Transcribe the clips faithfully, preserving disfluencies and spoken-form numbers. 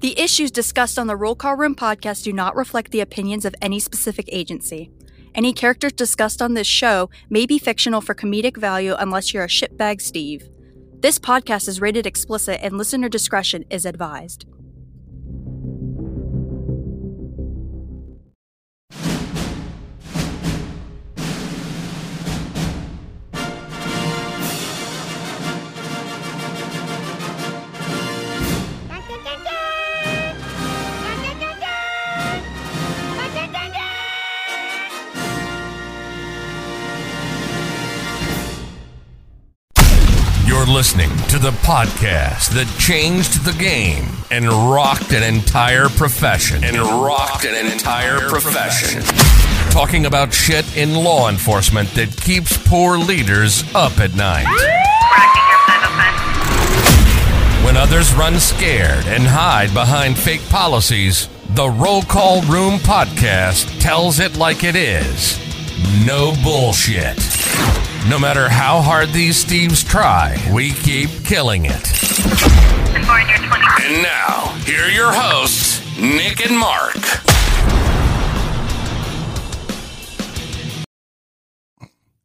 The issues discussed on the Roll Call Room podcast do not reflect the opinions of any specific agency. Any characters discussed on this show may be fictional for comedic value unless you're a shitbag Steve. This podcast is rated explicit and listener discretion is advised. Listening to the podcast that changed the game and rocked an entire profession. And rocked an entire profession. Talking about shit in law enforcement that keeps poor leaders up at night. When others run scared and hide behind fake policies, the Roll Call Room podcast tells it like it is. No bullshit. No matter how hard these Steves try, we keep killing it. And now, here are your hosts, Nick and Marc.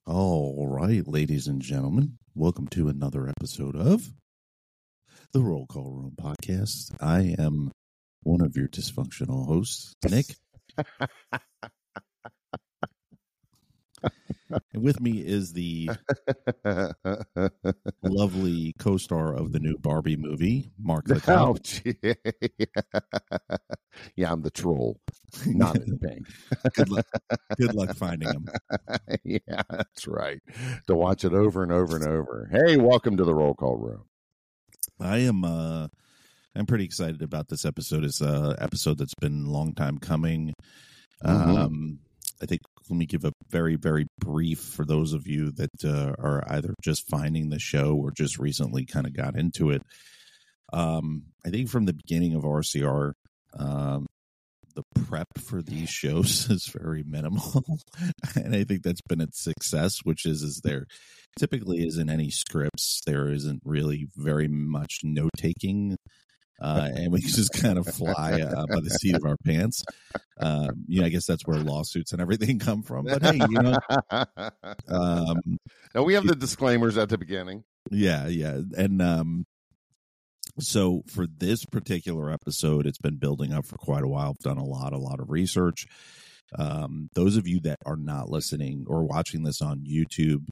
All right, ladies and gentlemen, welcome to another episode of the Roll Call Room podcast. I am one of your dysfunctional hosts, Nick. And with me is the lovely co-star of the new Barbie movie, Marc. Oh, yeah, I'm the troll. Not in the bank. Good luck, good luck finding him. Yeah, that's right. To watch it over and over and over. Hey, welcome to the Roll Call Room. I am. Uh, I'm pretty excited about this episode. It's an episode that's been a long time coming. Mm-hmm. Um, I think. Let me give a very, very brief for those of you that uh, are either just finding the show or just recently kind of got into it. Um, I think from the beginning of R C R, um, the prep for these shows is very minimal. And I think that's been its success, which is, is there typically isn't any scripts. There isn't really very much note taking. Uh, and we just kind of fly uh, by the seat of our pants. Uh, you know, I guess that's where lawsuits and everything come from. But hey, you know, um, now we have the disclaimers at the beginning. Yeah, yeah, and um, so for this particular episode, it's been building up for quite a while. I've done a lot, a lot of research. Um, those of you that are not listening or watching this on YouTube,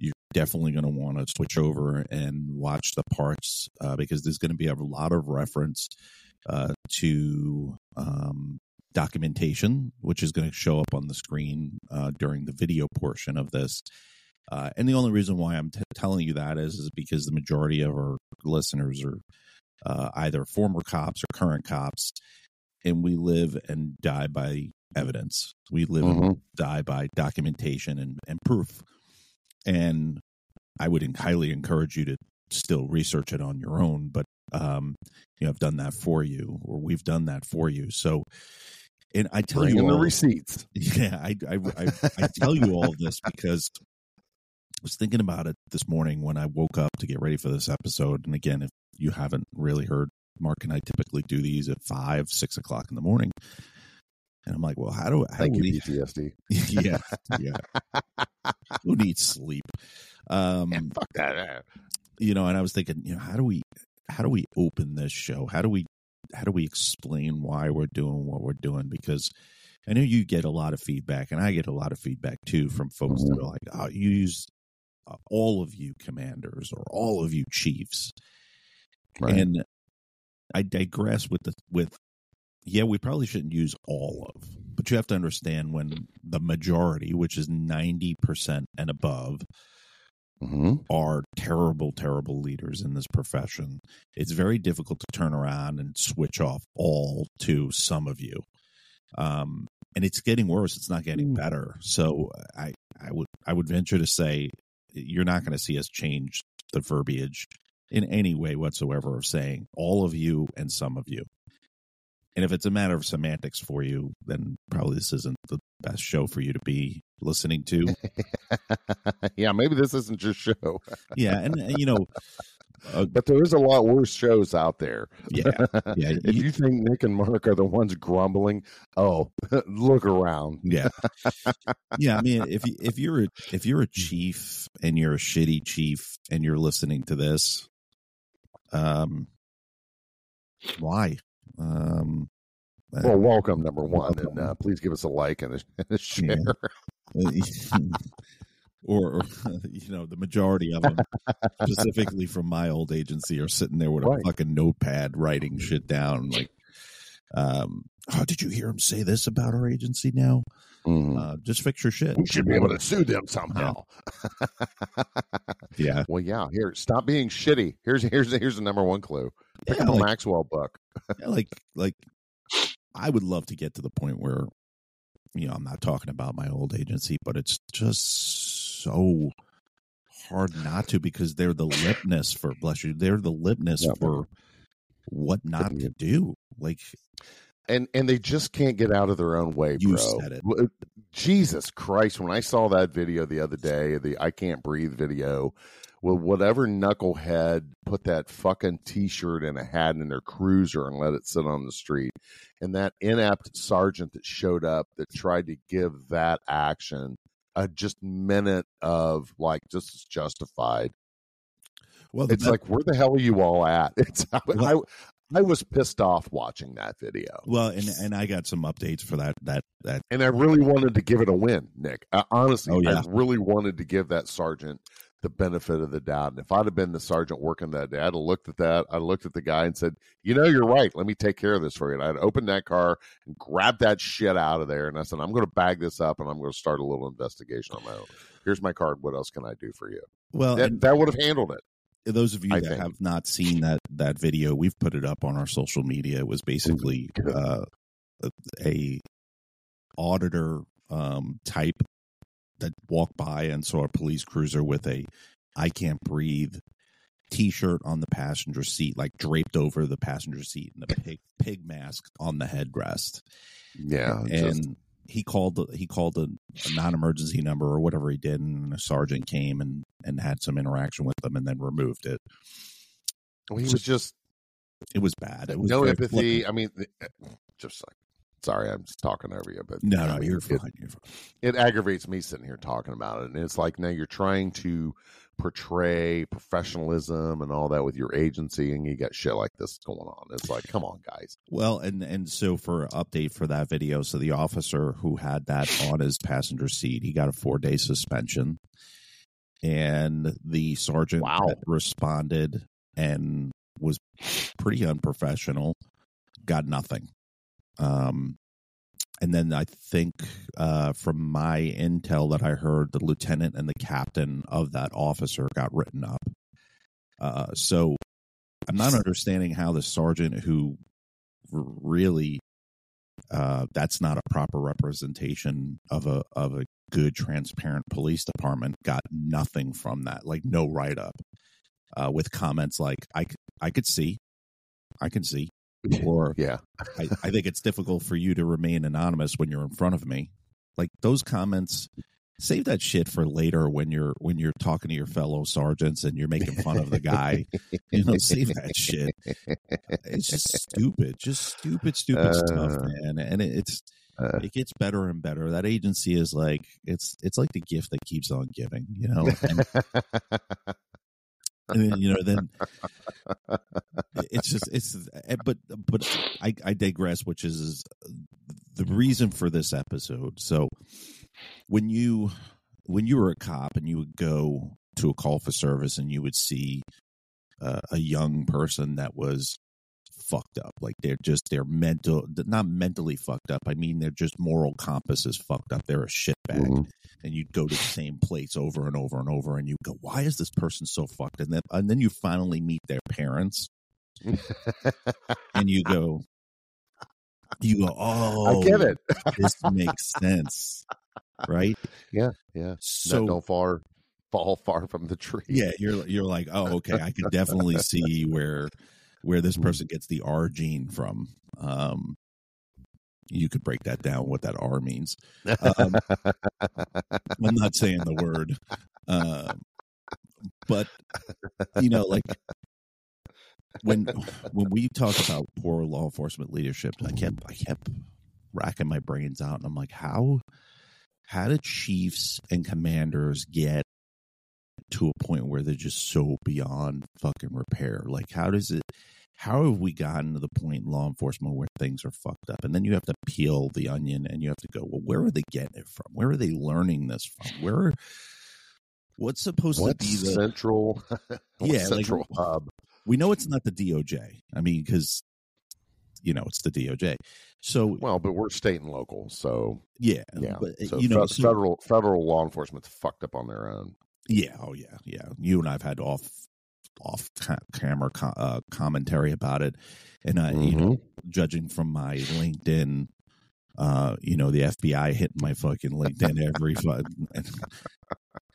you're definitely going to want to switch over and watch the parts uh, because there's going to be a lot of reference uh, to um, documentation, which is going to show up on the screen uh, during the video portion of this. Uh, and the only reason why I'm t- telling you that is, is because the majority of our listeners are uh, either former cops or current cops, and we live and die by evidence. We live mm-hmm. and die by documentation and, and proof. And I would highly encourage you to still research it on your own, but um, you know, I've done that for you, or we've done that for you. So, and I tell Bring you all the receipts. Yeah, I I, I, I tell you all this because I was thinking about it this morning when I woke up to get ready for this episode. And again, if you haven't really heard, Marc and I typically do these at five, six o'clock in the morning. And I'm like, well, how do I? Thank do you, P T S D. Yeah, yeah. Who needs sleep? Um, yeah, fuck that. You know, and I was thinking, you know, how do we, how do we open this show? How do we, how do we explain why we're doing what we're doing? Because I know you get a lot of feedback, and I get a lot of feedback too from folks mm-hmm. that are like, oh, you use uh, all of you commanders or all of you chiefs. Right. And I digress with the with. Yeah, we probably shouldn't use all of, but you have to understand when the majority, which is ninety percent and above, mm-hmm. are terrible, terrible leaders in this profession. It's very difficult to turn around and switch off all to some of you. Um, and it's getting worse. It's not getting better. So I, I would, I would venture to say you're not going to see us change the verbiage in any way whatsoever of saying all of you and some of you. And if it's a matter of semantics for you, then probably this isn't the best show for you to be listening to. Yeah, maybe this isn't your show. Yeah, and, and you know, uh, but there is a lot worse shows out there. Yeah, yeah. If you, you think Nick and Marc are the ones grumbling, oh, look around. Yeah, yeah. I mean, if you, if you're a, if you're a chief and you're a shitty chief and you're listening to this, um, why? Um, well, welcome, number one, welcome. And uh, please give us a like and a, and a share. Yeah. Or, or, you know, the majority of them, specifically from my old agency, are sitting there with right. a fucking notepad writing shit down. Like, um, oh, did you hear him say this about our agency now? Mm-hmm. Uh, just fix your shit. We should be able to sue them somehow. Yeah. Yeah. Well, yeah. Here, stop being shitty. Here's here's here's the number one clue. Pick yeah, up like, a Maxwell book. Yeah, like like I would love to get to the point where, you know, I'm not talking about my old agency, but it's just so hard not to, because they're the litmus for bless you. They're the litmus yeah. for what not to do. Like. And and they just can't get out of their own way, bro. You said it. Jesus Christ, when I saw that video the other day, the I Can't Breathe video, well, whatever knucklehead put that fucking T-shirt and a hat in their cruiser and let it sit on the street, and that inept sergeant that showed up that tried to give that action a just minute of, like, this is justified. Well, it's that, like, where the hell are you all at? It's I, well, I I was pissed off watching that video. Well, and and I got some updates for that. That that, and I really wanted to give it a win, Nick. I, honestly, oh, yeah. I really wanted to give that sergeant the benefit of the doubt. And if I'd have been the sergeant working that day, I'd have looked at that. I looked at the guy and said, "You know, you're right. Let me take care of this for you." And I'd open that car and grab that shit out of there. And I said, "I'm going to bag this up and I'm going to start a little investigation on my own. Here's my card. What else can I do for you?" Well, that, and- that would have handled it. Those of you I that think. have not seen that, that video, we've put it up on our social media. It was basically uh, a auditor um, type that walked by and saw a police cruiser with a I Can't Breathe T-shirt on the passenger seat, like draped over the passenger seat, and a pig, pig mask on the headrest. Yeah. And just... he called he called a, a non-emergency number or whatever he did, and a sergeant came and and had some interaction with them and then removed it. Well, he was just, it was bad. It was no empathy. I mean, just like, sorry, I'm just talking over you, but no, no, you're fine. You're fine. It aggravates me sitting here talking about it. And it's like, now you're trying to portray professionalism and all that with your agency, and you got shit like this going on. It's like, come on, guys. Well, and, and so for an update for that video, so the officer who had that on his passenger seat, he got a four day suspension. And the sergeant wow. that responded and was pretty unprofessional, got nothing. Um, and then I think uh, from my intel that I heard, the lieutenant and the captain of that officer got written up. Uh, so I'm not understanding how the sergeant who really uh, that's not a proper representation of a of a good, transparent police department got nothing from that, like no write-up uh, with comments like, I, I could see, I can see. Or yeah, I, I think it's difficult for you to remain anonymous when you're in front of me. Like those comments, save that shit for later when you're when you're talking to your fellow sergeants and you're making fun of the guy. You know, save that shit. It's just stupid, just stupid, stupid uh, stuff, man. And it, it's uh, it gets better and better. That agency is like it's it's like the gift that keeps on giving. You know. And, and then, you know, then it's just it's but but I, I digress, which is the reason for this episode. So when you when you were a cop and you would go to a call for service and you would see uh, a young person that was fucked up. Like they're just, they're mental, they're not mentally fucked up. I mean, they're just moral compass is fucked up. They're a shitbag. Mm-hmm. And you go to the same place over and over and over and you go, why is this person so fucked? And then, and then you finally meet their parents and you go, you go, oh, I get it. This makes sense. Right. Yeah. Yeah. So no far. Fall far from the tree. Yeah, you're you're like, oh, okay, I can definitely see where where this person gets the R gene from. Um, you could break that down, what that R means. Um, I'm not saying the word, uh, but you know, like when when we talk about poor law enforcement leadership, I kept I kept racking my brains out, and I'm like, how how did chiefs and commanders get to a point where they're just so beyond fucking repair? Like, how does it, how have we gotten to the point in law enforcement where things are fucked up? And then you have to peel the onion and you have to go, well, where are they getting it from? Where are they learning this from? Where are, what's supposed what's to be the central, yeah, central like, hub? We know it's not the D O J. I mean, because, you know, it's the D O J. So, well, but we're state and local. So, yeah. yeah. But, so, you know, fe- so, federal, federal law enforcement's fucked up on their own. Yeah, oh yeah, yeah. You and I've had off, off camera co- uh, commentary about it, and I, uh, mm-hmm. you know, judging from my LinkedIn, uh, you know, the F B I hitting my fucking LinkedIn every fun, and,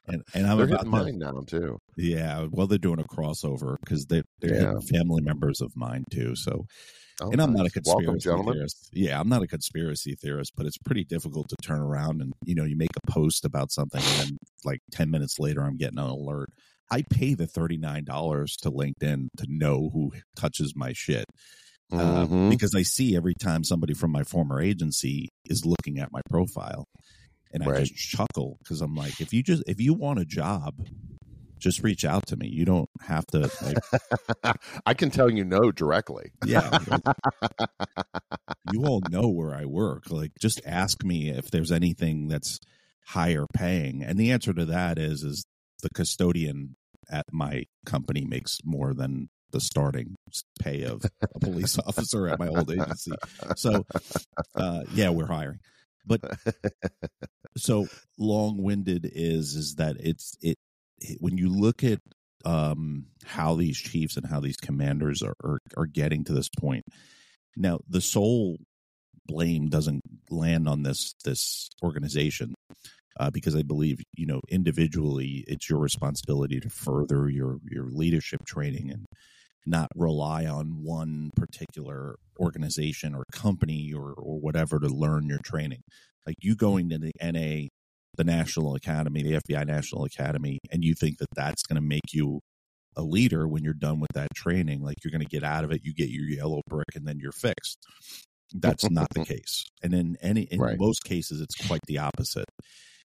and and I'm they're about hitting to, mine now too. Yeah, well, they're doing a crossover because they they're yeah. family members of mine too. So, oh, and I'm nice. not a conspiracy Welcome, theorist. Yeah, I'm not a conspiracy theorist, but it's pretty difficult to turn around and you know you make a post about something and then, like ten minutes later, I'm getting an alert. I pay the thirty-nine dollars to LinkedIn to know who touches my shit uh, mm-hmm. because I see every time somebody from my former agency is looking at my profile. And right. I just chuckle because I'm like, if you just if you want a job, just reach out to me. You don't have to. Like, I can tell you no directly. Yeah. Like, you all know where I work. Like, just ask me if there's anything that's higher paying, and the answer to that is is the custodian at my company makes more than the starting pay of a police officer at my old agency. So uh yeah, we're hiring. But so long-winded is is that it's it, it when you look at um how these chiefs and how these commanders are are, are getting to this point now, the sole blame doesn't land on this this organization uh, because I believe, you know, individually it's your responsibility to further your your leadership training and not rely on one particular organization or company or or whatever to learn your training. Like you going to the N A, the National Academy, the F B I National Academy, and you think that that's going to make you a leader when you're done with that training. Like you're going to get out of it, you get your yellow brick, and then you're fixed. That's not the case. And in any, in right. most cases, it's quite the opposite.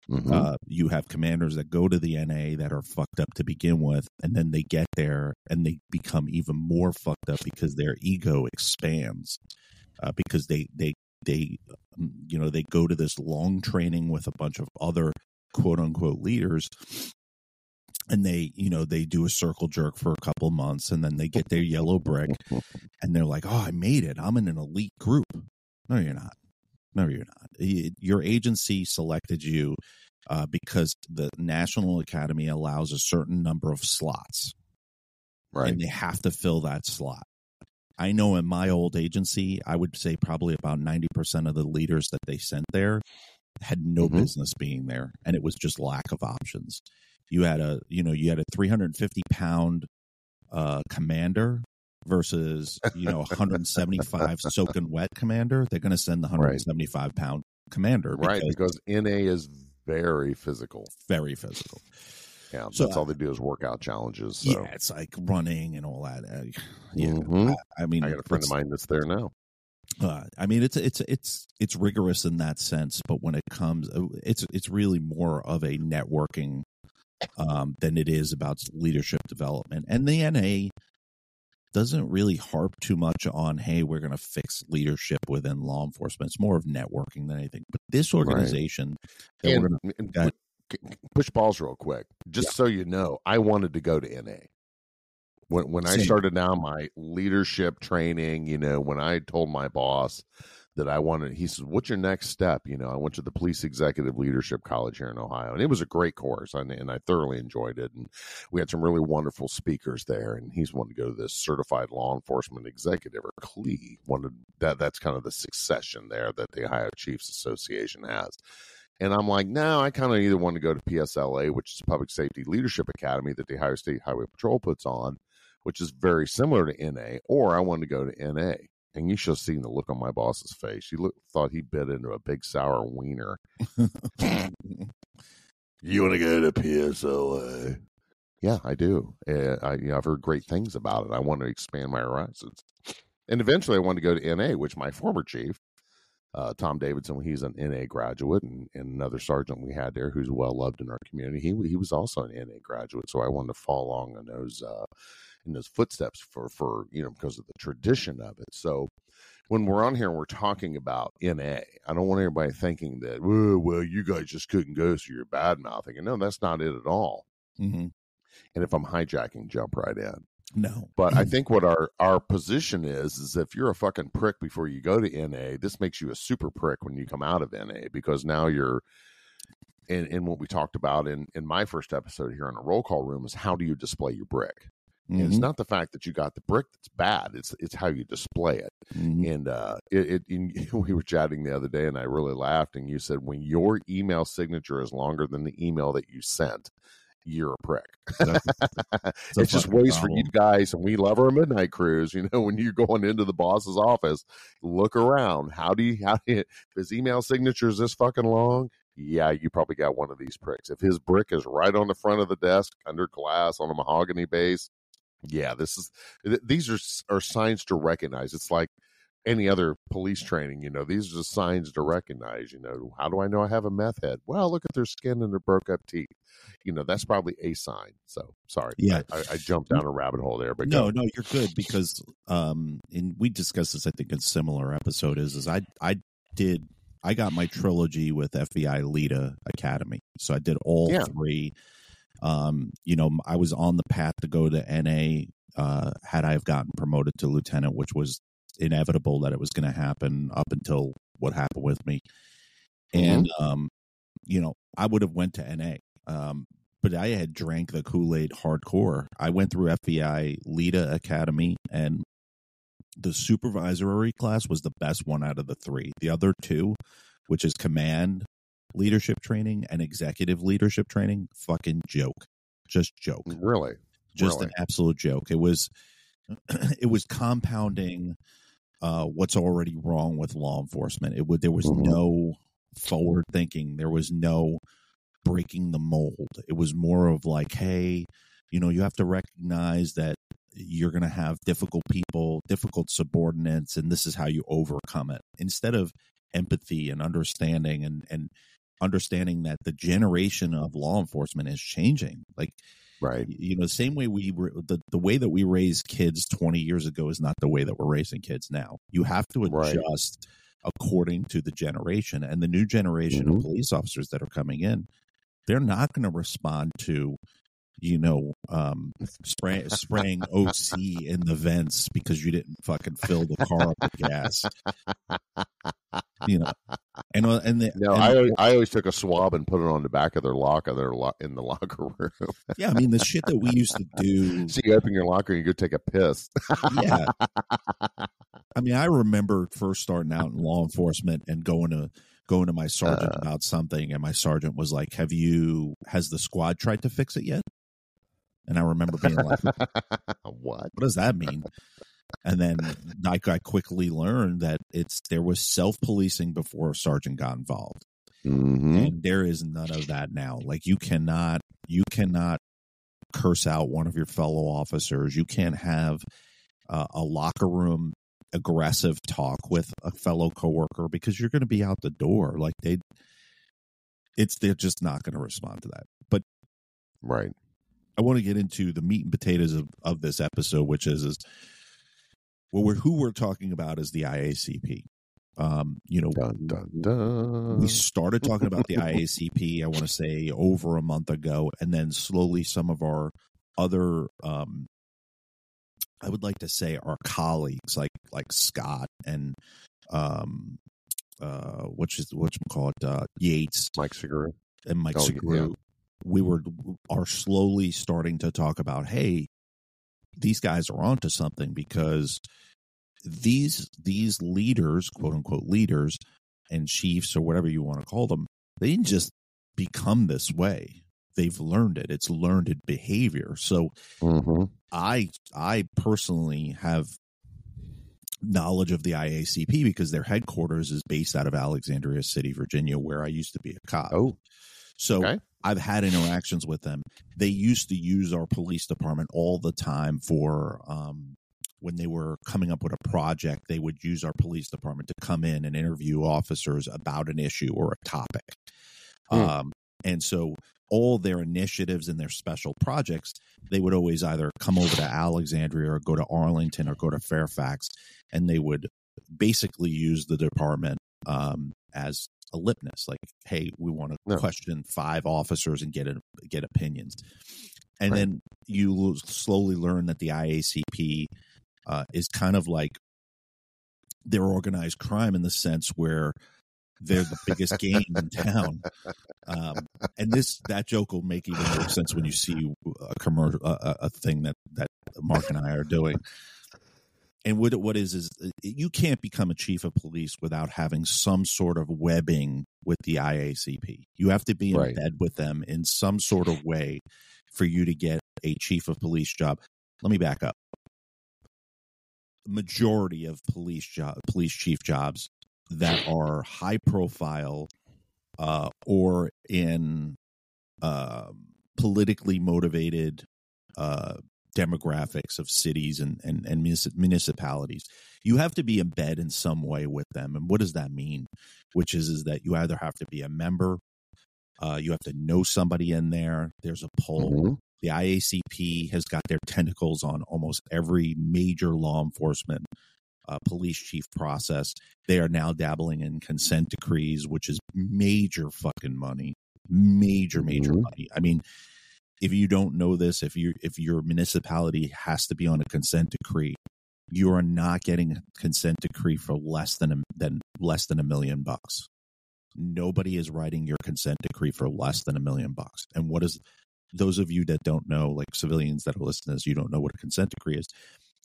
Mm-hmm. Uh, you have commanders that go to the N A that are fucked up to begin with, and then they get there and they become even more fucked up because their ego expands uh, because they, they, they, you know, they go to this long training with a bunch of other quote unquote leaders. And they, you know, they do a circle jerk for a couple months and then they get their yellow brick and they're like, oh, I made it. I'm in an elite group. No, you're not. No, you're not. It, your agency selected you uh, because the National Academy allows a certain number of slots. Right. And they have to fill that slot. I know in my old agency, I would say probably about ninety percent of the leaders that they sent there had no mm-hmm. business being there. And it was just lack of options. You had a, you know, you had a three hundred fifty pound uh, commander versus, you know, one hundred seventy-five soaking wet commander. They're going to send the one hundred seventy-five pound commander. Because right. Because N A is very physical. Very physical. Yeah. So that's uh, all they do is workout challenges. So. Yeah. It's like running and all that. Uh, yeah. Mm-hmm. I, I mean, I got a friend of mine that's there now. Uh, I mean, it's it's it's it's rigorous in that sense. But when it comes, it's it's really more of a networking Um, than it is about leadership development. And the N A doesn't really harp too much on, hey, we're going to fix leadership within law enforcement. It's more of networking than anything. But this organization... Right. And, gonna, and that, push balls real quick. Just yeah. so you know, I wanted to go to N A. When when Same. I started down my leadership training, you know, when I told my boss that I wanted, he said, "What's your next step?" You know, I went to the Police Executive Leadership College here in Ohio, and it was a great course, and, and I thoroughly enjoyed it. And we had some really wonderful speakers there. And he's wanted to go to this certified law enforcement executive, or C L E. Wanted that. That's kind of the succession there that the Ohio Chiefs Association has. And I'm like, no, I kind of either want to go to P S L A, which is Public Safety Leadership Academy that the Ohio State Highway Patrol puts on, which is very similar to N A, or I wanted to go to N A. And you should have seen the look on my boss's face. She looked, thought he bit into a big sour wiener. You want to go to P S L A? Yeah, I do. Uh, I, you know, I've heard great things about it. I want to expand my horizons. And eventually I wanted to go to N A, which my former chief, Uh, Tom Davidson, he's an N A graduate, and, and another sergeant we had there who's well-loved in our community. He he was also an N A graduate, so I wanted to follow along in those, uh, in those footsteps for, for, you know, because of the tradition of it. So when we're on here and we're talking about N A, I don't want anybody thinking that, well, well you guys just couldn't go, so you're bad-mouthing. And no, that's not it at all. Mm-hmm. And if I'm hijacking, jump right in. No, but I think what our, our position is, is if you're a fucking prick before you go to N A, this makes you a super prick when you come out of N A, because now you're in, in what we talked about in, in my first episode here on a roll call room is how do you display your brick? Mm-hmm. And it's not the fact that you got the brick that's bad. It's, it's how you display it. Mm-hmm. And, uh, it, it, in, we were chatting the other day and I really laughed and you said, when your email signature is longer than the email that you sent, you're a prick. That's, that's it's just ways problem. For you guys, and we love our midnight cruise. You know, when you're going into the boss's office, look around. How do you? How do you, if his email signature is this fucking long? Yeah, you probably got one of these pricks. If his brick is right on the front of the desk, under glass, on a mahogany base, yeah, this is. Th- these are are signs to recognize. It's like any other police training, you know, these are the signs to recognize. You know, how do I know I have a meth head? Well, look at their skin and their broke up teeth. You know, that's probably a sign. So sorry, yeah, I, I jumped down a rabbit hole there. But no, go. no, you're good because, um, and we discussed this. I think in similar episode is is I I did I got my trilogy with F B I Lita Academy, so I did all yeah. three. Um, you know, I was on the path to go to N A. Uh, had I have gotten promoted to lieutenant, which was inevitable that it was going to happen up until what happened with me. And, um, you know, I would have went to N A, um, but I had drank the Kool-Aid hardcore. I went through F B I Lita Academy and the supervisory class was the best one out of the three. The other two, which is command leadership training and executive leadership training, fucking joke, just joke. Really? Just really? An absolute joke. It was, it was compounding Uh, what's already wrong with law enforcement. It would, there was no forward thinking. There was no breaking the mold. It was more of like, hey, you know, you have to recognize that you're going to have difficult people, difficult subordinates, and this is how you overcome it. Instead of empathy and understanding and, and understanding that the generation of law enforcement is changing. Like, right. You know, the same way we were, the, the way that we raised kids twenty years ago is not the way that we're raising kids now. You have to adjust right. according to the generation and the new generation mm-hmm. of police officers that are coming in. They're not going to respond to, you know, um, spray, spraying O C in the vents because you didn't fucking fill the car up with gas. You know, and and the, no, and I always, the, I always took a swab and put it on the back of their locker, their lo- in the locker room. Yeah, I mean the shit that we used to do. So you open your locker, and you go take a piss. Yeah, I mean I remember first starting out in law enforcement and going to going to my sergeant uh, about something, and my sergeant was like, "Have you? Has the squad tried to fix it yet?" And I remember being like, "What? What does that mean?" And then I, I quickly learned that it's there was self-policing before a sergeant got involved. Mm-hmm. And there is none of that now. Like you cannot you cannot curse out one of your fellow officers. You can't have uh, a locker room aggressive talk with a fellow coworker because you're going to be out the door. Like they it's they're just not going to respond to that. But right. I want to get into the meat and potatoes of, of this episode, which is is Well, we're, who we're talking about is the I A C P. Um, you know, dun, dun, dun. We started talking about the I A C P, I want to say, over a month ago, and then slowly some of our other um, I would like to say our colleagues like like Scott and um uh which is what you call it uh, Yates, Mike Seguru and Mike oh, Seguru, yeah. we were are slowly starting to talk about, hey, these guys are onto something, because these these leaders, quote unquote leaders and chiefs or whatever you want to call them, they didn't just become this way. They've learned it. It's learned behavior. So mm-hmm. I I personally have knowledge of the I A C P because their headquarters is based out of Alexandria City, Virginia, where I used to be a cop. Oh, so okay. I've had interactions with them. They used to use our police department all the time for um, when they were coming up with a project. They would use our police department to come in and interview officers about an issue or a topic. Mm. Um, and so all their initiatives and their special projects, they would always either come over to Alexandria or go to Arlington or go to Fairfax, and they would basically use the department um, as a litmus. Like, hey, we want to no. question five officers and get a, get opinions. And right. then you slowly learn that the I A C P uh, is kind of like their organized crime in the sense where they're the biggest game in town. Um, and this that joke will make even more sense when you see a commercial, a, a thing that, that Mark and I are doing. And what what is is you can't become a chief of police without having some sort of webbing with the I A C P. You have to be in right. bed with them in some sort of way for you to get a chief of police job. Let me back up. Majority of police job, police chief jobs that are high profile uh, or in uh, politically motivated uh, demographics of cities and, and, and municipalities, you have to be in bed in some way with them. And what does that mean? Which is, is that you either have to be a member, uh, you have to know somebody in there. There's a poll. Mm-hmm. The I A C P has got their tentacles on almost every major law enforcement Uh, police chief process. They are now dabbling in consent decrees, which is major fucking money, major, major mm-hmm. money. I mean, if you don't know this, if you if your municipality has to be on a consent decree, you are not getting a consent decree for less than a, than less than a million bucks. Nobody is writing your consent decree for less than a million bucks. And what is those of you that don't know, like civilians that are listening to this, you don't know what a consent decree is.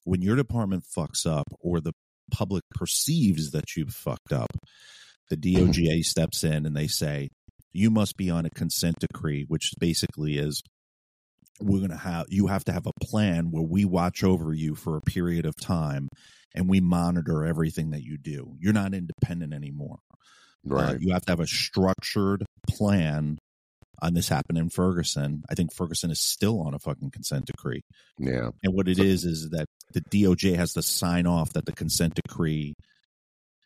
When your department fucks up or the public perceives that you've fucked up, the D O J steps in and they say, you must be on a consent decree, which basically is we're going to have, you have to have a plan where we watch over you for a period of time and we monitor everything that you do. You're not independent anymore. Right. Uh, you have to have a structured plan. And this happened in Ferguson. I think Ferguson is still on a fucking consent decree. Yeah. And what it is, is that the D O J has to sign off that the consent decree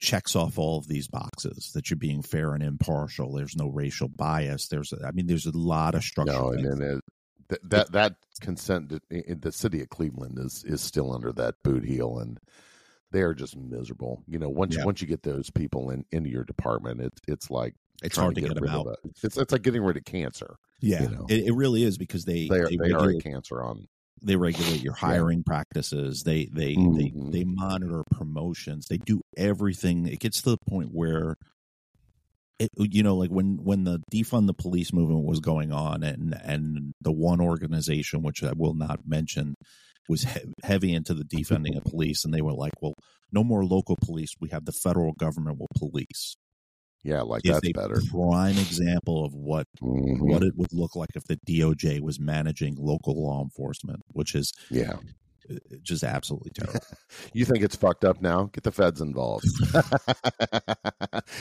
checks off all of these boxes, that you're being fair and impartial. There's no racial bias. There's, I mean, there's a lot of structure. No, and, and it, th- that, that consent in the city of Cleveland is, is still under that boot heel, and they are just miserable. You know, once, yeah. once you get those people in, into your department, it, it's like, it's hard to, to get, get them out. It. It's, it's like getting rid of cancer. Yeah, you know? it, it really is, because they they, are, they, they regulate, are a cancer on. They regulate your hiring yeah. practices. They they, mm-hmm. they they monitor promotions. They do everything. It gets to the point where, it, you know, like when when the defund the police movement was going on, and and the one organization, which I will not mention, was he- heavy into the defunding of police, and they were like, well, no more local police. We have the federal government will police. Yeah, like is that's a better. Prime example of what mm-hmm. what it would look like if the D O J was managing local law enforcement, which is yeah, just absolutely terrible. You think it's fucked up now? Get the feds involved.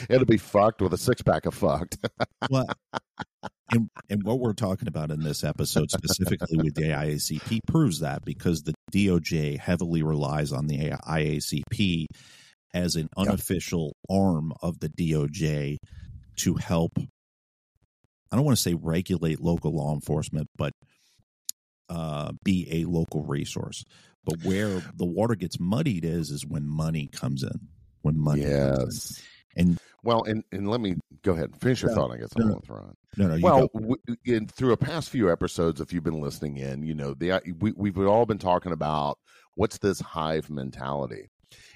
It'll be fucked with a six pack of fucked. Well, and, and what we're talking about in this episode specifically with the I A C P proves that, because the D O J heavily relies on the I A C P as an unofficial yep. arm of the D O J to help, I don't want to say regulate local law enforcement, but uh, be a local resource. But where the water gets muddied is, is when money comes in, when money yes. comes in. And Well, and, and let me go ahead and finish your no, thought. I guess I'm going to throw on. No, no. You well, we, in, through a past few episodes, if you've been listening in, you know, the, we, we've all been talking about what's this hive mentality.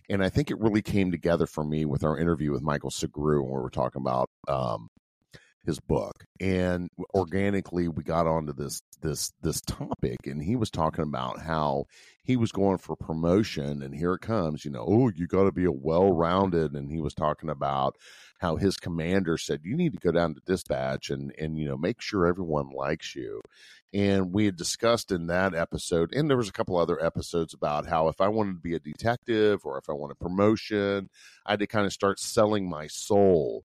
And I think it really came together for me with our interview with Michael Seguru, where we're talking about um, his book. And organically, we got onto this this this topic, and he was talking about how he was going for promotion, and here it comes, you know, oh, you got to be a well-rounded. And he was talking about how his commander said, you need to go down to dispatch and and you know, make sure everyone likes you. And we had discussed in that episode, and there was a couple other episodes about how if I wanted to be a detective or if I wanted promotion, I had to kind of start selling my soul.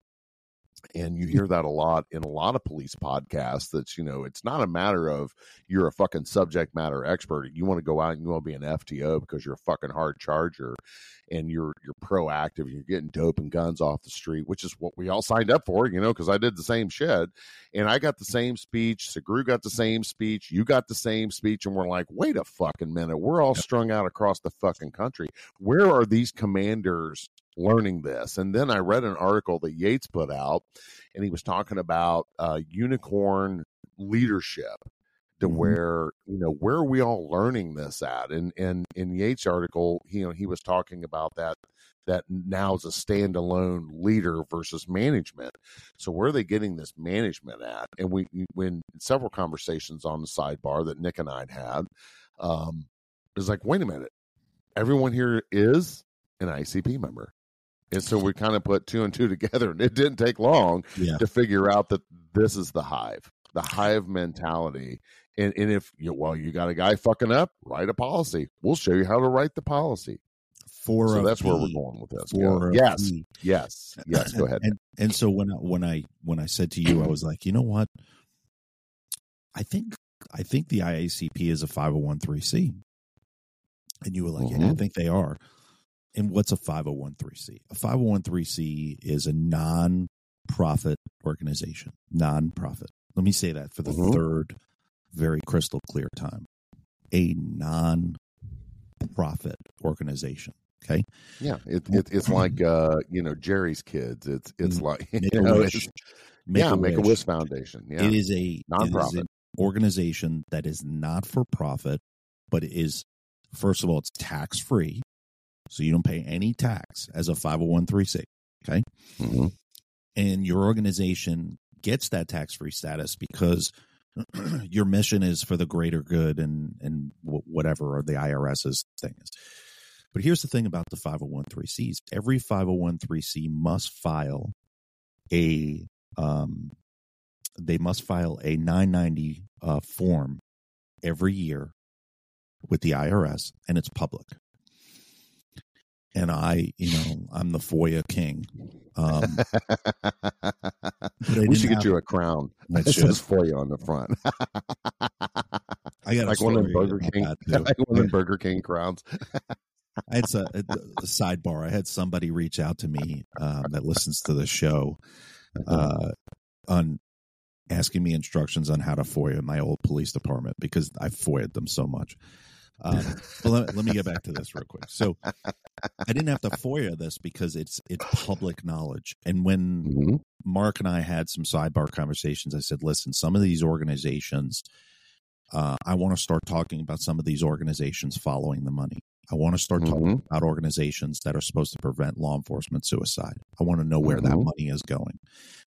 And you hear that a lot in a lot of police podcasts. That's, you know, it's not a matter of you're a fucking subject matter expert. You want to go out and you want to be an F T O because you're a fucking hard charger and you're you're proactive. You're getting dope and guns off the street, which is what we all signed up for, you know, because I did the same shit. And I got the same speech. Seguru got the same speech. You got the same speech. And we're like, wait a fucking minute. We're all strung out across the fucking country. Where are these commanders learning this? And then I read an article that Yates put out, and he was talking about uh, unicorn leadership, to mm-hmm. where, you know, where are we all learning this at? And and in Yates' article, he, you know, he was talking about that that now is a standalone leader versus management. So where are they getting this management at? And we, when several conversations on the sidebar that Nick and I had, um, it was like, wait a minute, everyone here is an I C P member. And so we kind of put two and two together, and it didn't take long yeah. to figure out that this is the hive, the hive mentality. And, and if you, well, you got a guy fucking up, write a policy. We'll show you how to write the policy. For so that's where we're going with this. For yes, yes, yes. Go ahead. And, and so when I, when I when I said to you, I was like, you know what? I think I think the I A C P is a five oh one three C, and you were like, mm-hmm. yeah, I think they are. And what's a five oh one three C? A five oh one three C is a non-profit organization. Non-profit. Let me say that for the mm-hmm. third very crystal clear time. A non-profit organization. Okay? Yeah. It, it, it's like, uh, you know, Jerry's Kids. It's it's like, you Make know, a Wish. Make yeah, a Make Wish. a Wish Foundation. Yeah. It is a non-profit. It is an organization that is not for profit, but it is, first of all, it's tax-free. So you don't pay any tax as a five oh one three C, okay? Mm-hmm. And your organization gets that tax-free status because your mission is for the greater good and, and whatever or the IRS's thing is. But here's the thing about the five oh one three Cs. Every five oh one three C must file a um, they must file a nine ninety uh, form every year with the I R S, and it's public. And I, you know, I'm the FOIA king. Um, we should get have, you a crown that says FOIA on the front. I got like one of Burger King, like one of Burger King crowns. It's a, a, a sidebar. I had somebody reach out to me um, that listens to the show, uh, on asking me instructions on how to FOIA my old police department because I FOIA'd them so much. Um, but let, let me get back to this real quick. So I didn't have to FOIA this because it's it's public knowledge. And when mm-hmm. Marc and I had some sidebar conversations, I said, listen, some of these organizations, uh, I want to start talking about some of these organizations following the money. I want to start mm-hmm. talking about organizations that are supposed to prevent law enforcement suicide. I want to know where mm-hmm. that money is going.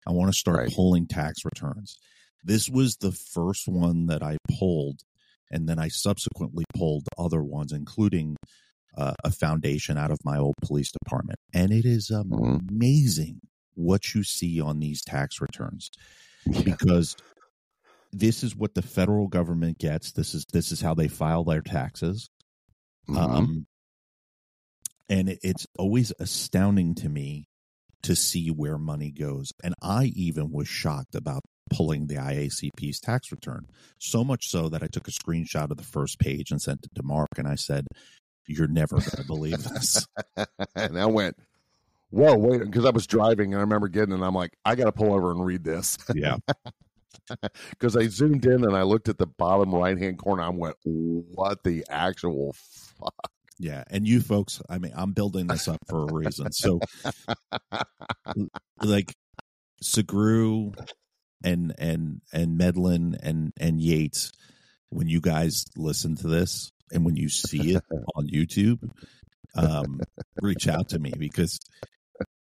I want to start right. pulling tax returns. This was the first one that I pulled. And then I subsequently pulled other ones, including uh, a foundation out of my old police department. And it is amazing mm-hmm. what you see on these tax returns, yeah. because this is what the federal government gets. This is this is how they file their taxes. Mm-hmm. Um, and it, it's always astounding to me to see where money goes. And I even was shocked about pulling the I A C P's tax return, so much so that I took a screenshot of the first page and sent it to Marc, and I said, you're never going to believe this. And I went, whoa, wait, because I was driving, and I remember getting it, and I'm like, I got to pull over and read this. Yeah. Because I zoomed in, and I looked at the bottom right-hand corner, and I went, what the actual fuck? Yeah. And you folks, I mean, I'm building this up for a reason. So like Seguru and, and, and Medlin and, and Yates, when you guys listen to this and when you see it on YouTube, um, reach out to me, because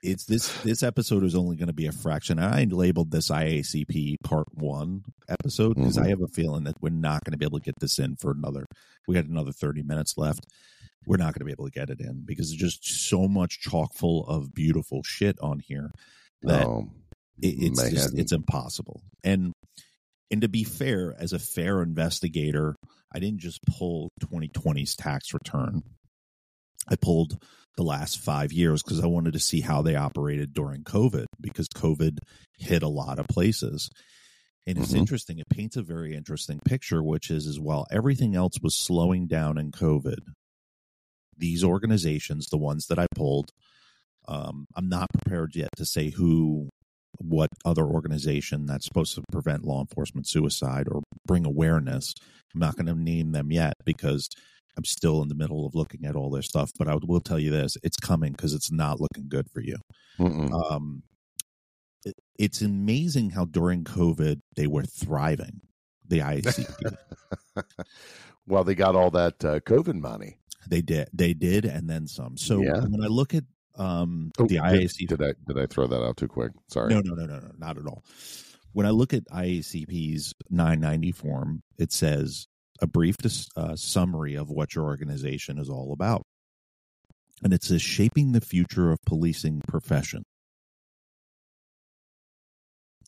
it's this, this episode is only going to be a fraction. I labeled this I A C P part one episode because mm-hmm. I have a feeling that we're not going to be able to get this in for another, we had another thirty minutes left. We're not going to be able to get it in because there's just so much chock full of beautiful shit on here that oh, it, it's just, it's impossible. And, and to be fair, as a fair investigator, I didn't just pull twenty twenty's tax return. I pulled the last five years because I wanted to see how they operated during COVID, because COVID hit a lot of places. And it's mm-hmm. interesting. It paints a very interesting picture, which is, is while everything else was slowing down in COVID, these organizations, the ones that I pulled, um, I'm not prepared yet to say who, what other organization that's supposed to prevent law enforcement suicide or bring awareness. I'm not going to name them yet because I'm still in the middle of looking at all their stuff, but I will tell you this, it's coming because it's not looking good for you. Mm-mm. Um, it, it's amazing how during COVID they were thriving, the I A C P. Well, they got all that uh, COVID money. They did. They did. And then some. So yeah. when I look at um, oh, the I A C P. Did I, did I throw that out too quick? Sorry. No, no, no, no, no, not at all. When I look at I A C P's nine ninety form, it says, a brief uh, summary of what your organization is all about. And it says, shaping the future of policing profession.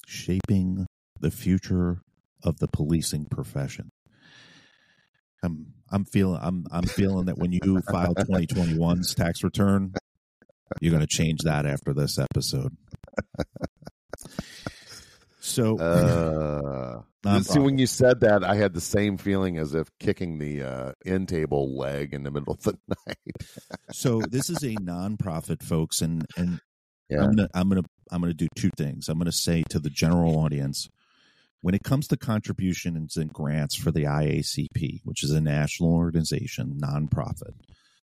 Shaping the future of the policing profession. I'm, I'm feeling, I'm, I'm feeling that when you file twenty twenty-one's tax return, you're going to change that after this episode. So, uh, you see, when you said that, I had the same feeling as if kicking the uh, end table leg in the middle of the night. So this is a nonprofit, folks, and and yeah. I'm gonna I'm gonna I'm gonna do two things. I'm gonna say to the general audience, when it comes to contributions and grants for the I A C P, which is a national organization, nonprofit,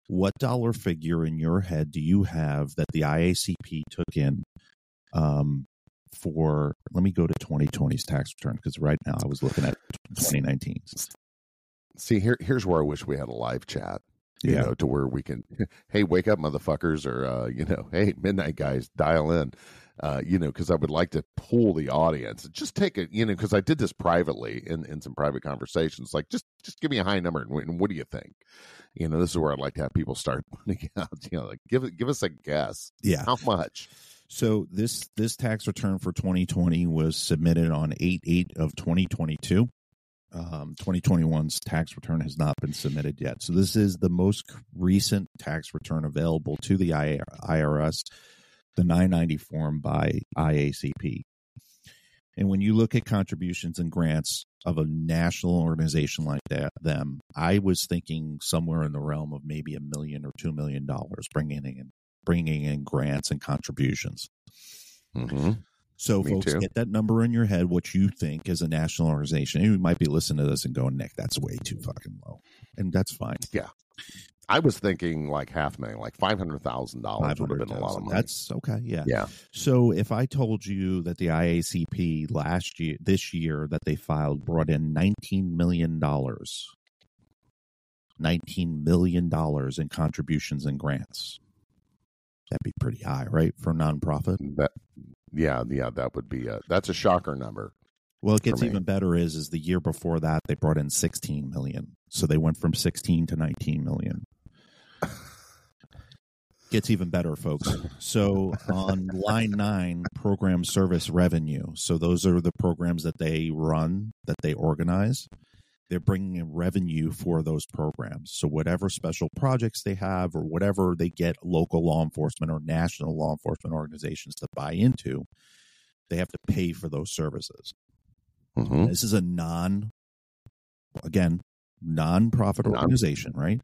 what dollar figure in your head do you have that the I A C P took in? Um, for let me go to twenty twenty's tax return, because right now I was looking at twenty nineteen's. See, here here's where I wish we had a live chat, you yeah. know, to where we can, hey, wake up, motherfuckers, or uh, you know, hey, midnight guys, dial in, uh, you know, because I would like to pull the audience. Just take it, you know, because I did this privately in, in some private conversations. Like, just just give me a high number, and, and what do you think? You know, this is where I'd like to have people start pointing out, you know, like give give us a guess, yeah, how much. So this this tax return for twenty twenty was submitted on eight eight of twenty twenty-two. Um, twenty twenty-one's tax return has not been submitted yet. So this is the most recent tax return available to the I R S, the nine ninety form by I A C P. And when you look at contributions and grants of a national organization like that, them, I was thinking somewhere in the realm of maybe a million or two million dollars bringing in. bringing in grants and contributions. Mm-hmm. So Me folks, too. Get that number in your head, what you think as a national organization. You might be listening to this and going, Nick, that's way too fucking low. And that's fine. Yeah. I was thinking like half a million, like five hundred thousand dollars would have been a lot of money. That's okay. Yeah. Yeah. So if I told you that the I A C P last year, this year that they filed brought in nineteen million dollars, nineteen million dollars in contributions and grants. That'd be pretty high, right, for a nonprofit? That, yeah, yeah, that would be a, that's a shocker number. Well, it gets even better. Is is the year before that they brought in sixteen million, so they went from sixteen to nineteen million. Gets even better, folks. So on line nine, program service revenue. So those are the programs that they run, that they organize. They're bringing in revenue for those programs. So whatever special projects they have or whatever they get local law enforcement or national law enforcement organizations to buy into, they have to pay for those services. Mm-hmm. This is a non, again, nonprofit organization, non- right?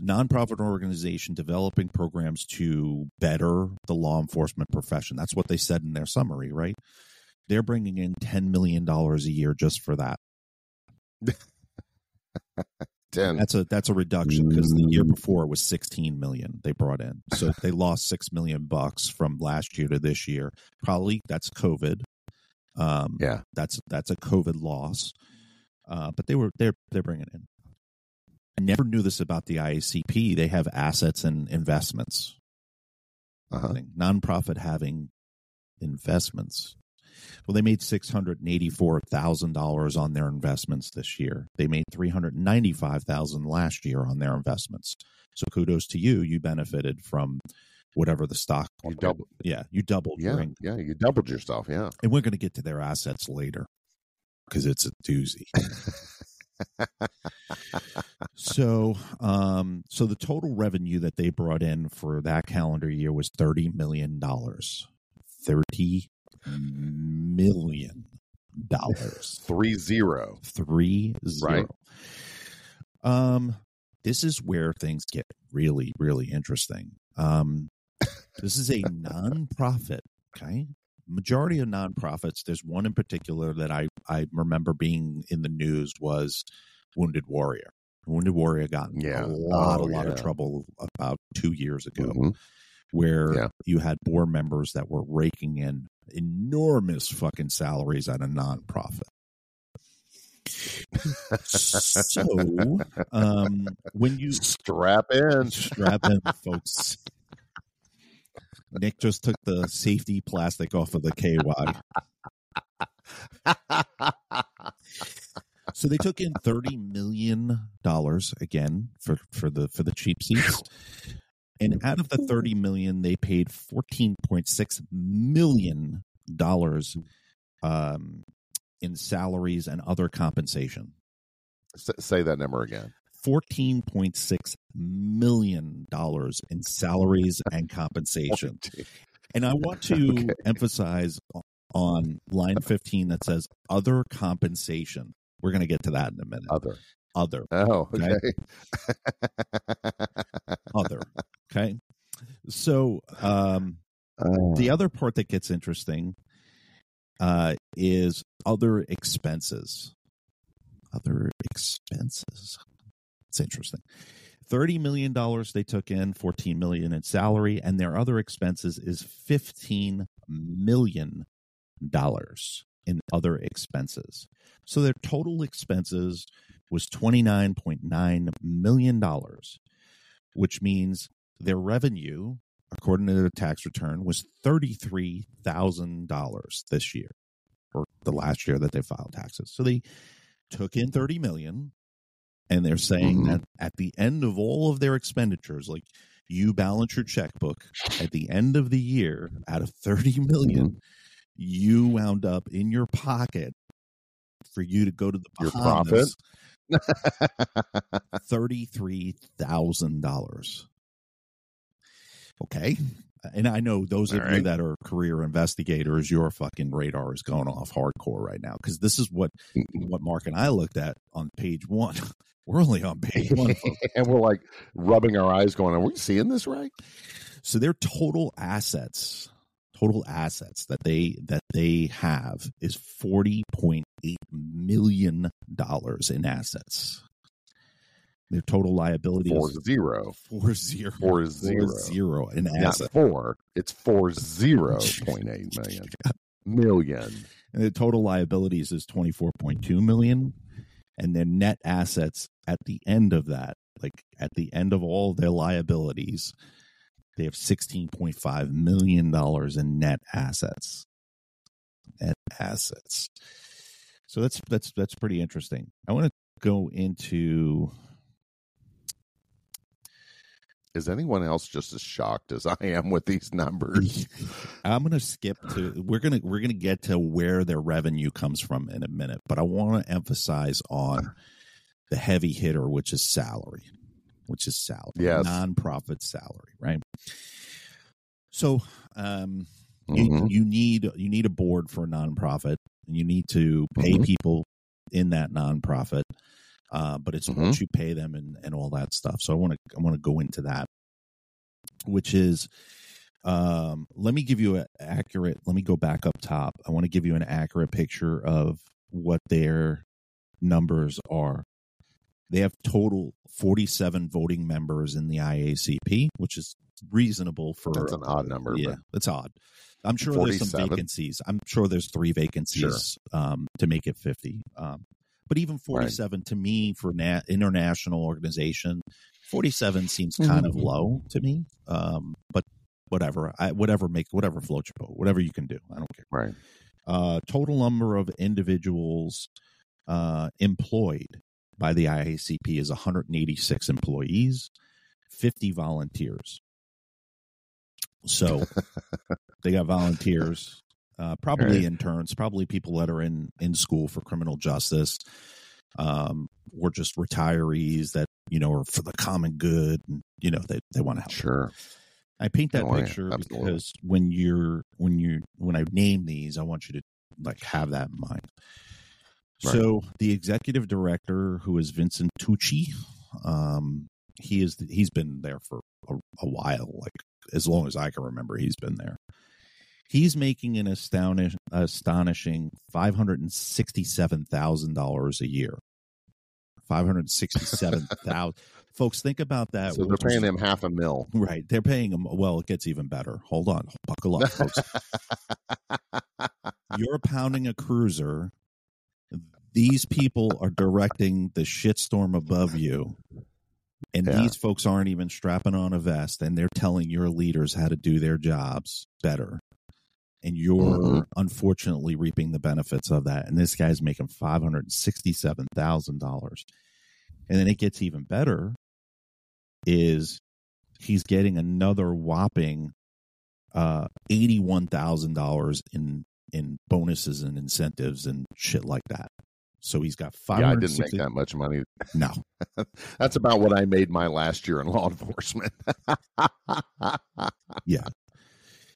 Nonprofit organization developing programs to better the law enforcement profession. That's what they said in their summary, right? They're bringing in ten million dollars a year just for that. ten. That's a that's a reduction because the year before it was sixteen million they brought in. So they lost six million bucks from last year to this year. Probably that's COVID. Um, yeah, that's that's a COVID loss. Uh, but they were they're they're bringing it in. I never knew this about the I A C P. They have assets and investments. Uh-huh. Nonprofit having investments. Well, they made six hundred eighty-four thousand dollars on their investments this year. They made three hundred ninety-five thousand dollars last year on their investments. So kudos to you. You benefited from whatever the stock. You doubled. Yeah, you doubled. Yeah, during, yeah, you doubled yourself. Yeah. And we're going to get to their assets later because it's a doozy. So, um, so the total revenue that they brought in for that calendar year was thirty million dollars. thirty million dollars. Three zero. Three zero. Right. Um, this is where things get really, really interesting. Um, this is a nonprofit, okay? Majority of nonprofits, there's one in particular that I, I remember being in the news was Wounded Warrior. Wounded Warrior got in yeah. a lot, oh, a lot yeah. of trouble about two years ago mm-hmm. where yeah. you had board members that were raking in enormous fucking salaries at a nonprofit. So um, when you strap in, strap in, folks. Nick just took the safety plastic off of the K Y. So they took in thirty million dollars again for for the for the cheap seats. And out of the thirty million dollars, they paid fourteen point six million dollars um, in salaries and other compensation. S- say that number again. fourteen point six million dollars in salaries and compensation. And I want to okay. emphasize on line fifteen that says other compensation. We're going to get to that in a minute. Other. Other. Oh, okay. okay. Other. Okay. So um, oh. the other part that gets interesting uh, is other expenses. Other expenses. It's interesting. thirty million dollars they took in, fourteen million dollars in salary, and their other expenses is fifteen million dollars in other expenses. So their total expenses was twenty-nine point nine million dollars, which means their revenue, according to their tax return, was thirty-three thousand dollars this year, or the last year that they filed taxes. So they took in thirty million dollars, and they're saying mm-hmm. that at the end of all of their expenditures, like you balance your checkbook, at the end of the year, out of thirty million dollars, mm-hmm. you wound up in your pocket for you to go to the Bahamas. Your profit. thirty-three thousand dollars. Okay. And I know those All of right. you that are career investigators, your fucking radar is going off hardcore right now because this is what what Mark and I looked at on page one. We're only on page one. And we're like rubbing our eyes going, are we seeing this right? So their total assets, total assets that they that they have is forty point eight million dollars in assets. Their total liability four is zero. Four zero. Four zero. Four zero in assets. Not four. It's four zero point eight million. Million. And the total liabilities is twenty four point two million. And their net assets at the end of that, like at the end of all their liabilities, they have sixteen point five million dollars in net assets. Net assets. So that's that's that's pretty interesting. I want to go into. Is anyone else just as shocked as I am with these numbers? I'm going to skip to we're going to we're going to get to where their revenue comes from in a minute, but I want to emphasize on the heavy hitter, which is salary, which is salary, yes. nonprofit salary, right? So um, mm-hmm. you, you need you need a board for a nonprofit. You need to pay mm-hmm. people in that nonprofit, uh, but it's mm-hmm. once you pay them and, and all that stuff. So I want to I want to go into that, which is um, let me give you an accurate. Let me go back up top. I want to give you an accurate picture of what their numbers are They have total forty-seven voting members in the I A C P, which is reasonable for... That's an odd number. Yeah, it's odd. I'm sure forty-seven? There's some vacancies. I'm sure there's three vacancies sure. um, to make it fifty. Um, but even forty-seven, right. to me, for an international organization, forty-seven seems kind mm-hmm. of low to me. Um, but whatever. I, whatever make whatever floats your boat. Whatever you can do. I don't care. Right. Uh, total number of individuals uh, employed by the I A C P is one hundred eighty-six employees, fifty volunteers. So they got volunteers, uh, probably right. interns, probably people that are in, in school for criminal justice, um, or just retirees that, you know, are for the common good. And, you know, they, they want to help. Sure. I paint that oh, picture yeah, because when you're, when you, when I name these, I want you to like have that in mind. Right. So the executive director, who is Vincent Tucci, um, he is, the, he's been there for a, a while, like as long as I can remember, he's been there. He's making an astonishing, astonishing five hundred sixty-seven thousand dollars a year. five hundred sixty-seven thousand dollars. Folks, think about that. So they're paying them half a mil. Right. They're paying them. Well, it gets even better. Hold on. Buckle up, folks. You're pounding a cruiser. These people are directing the shitstorm above you. And yeah. these folks aren't even strapping on a vest, and they're telling your leaders how to do their jobs better. And you're mm-hmm. unfortunately reaping the benefits of that. And this guy's making five hundred sixty-seven thousand dollars. And then it gets even better is he's getting another whopping uh, eighty-one thousand dollars in, in bonuses and incentives and shit like that. So he's got five. Yeah, I didn't make that much money. No. That's about what I made my last year in law enforcement. yeah.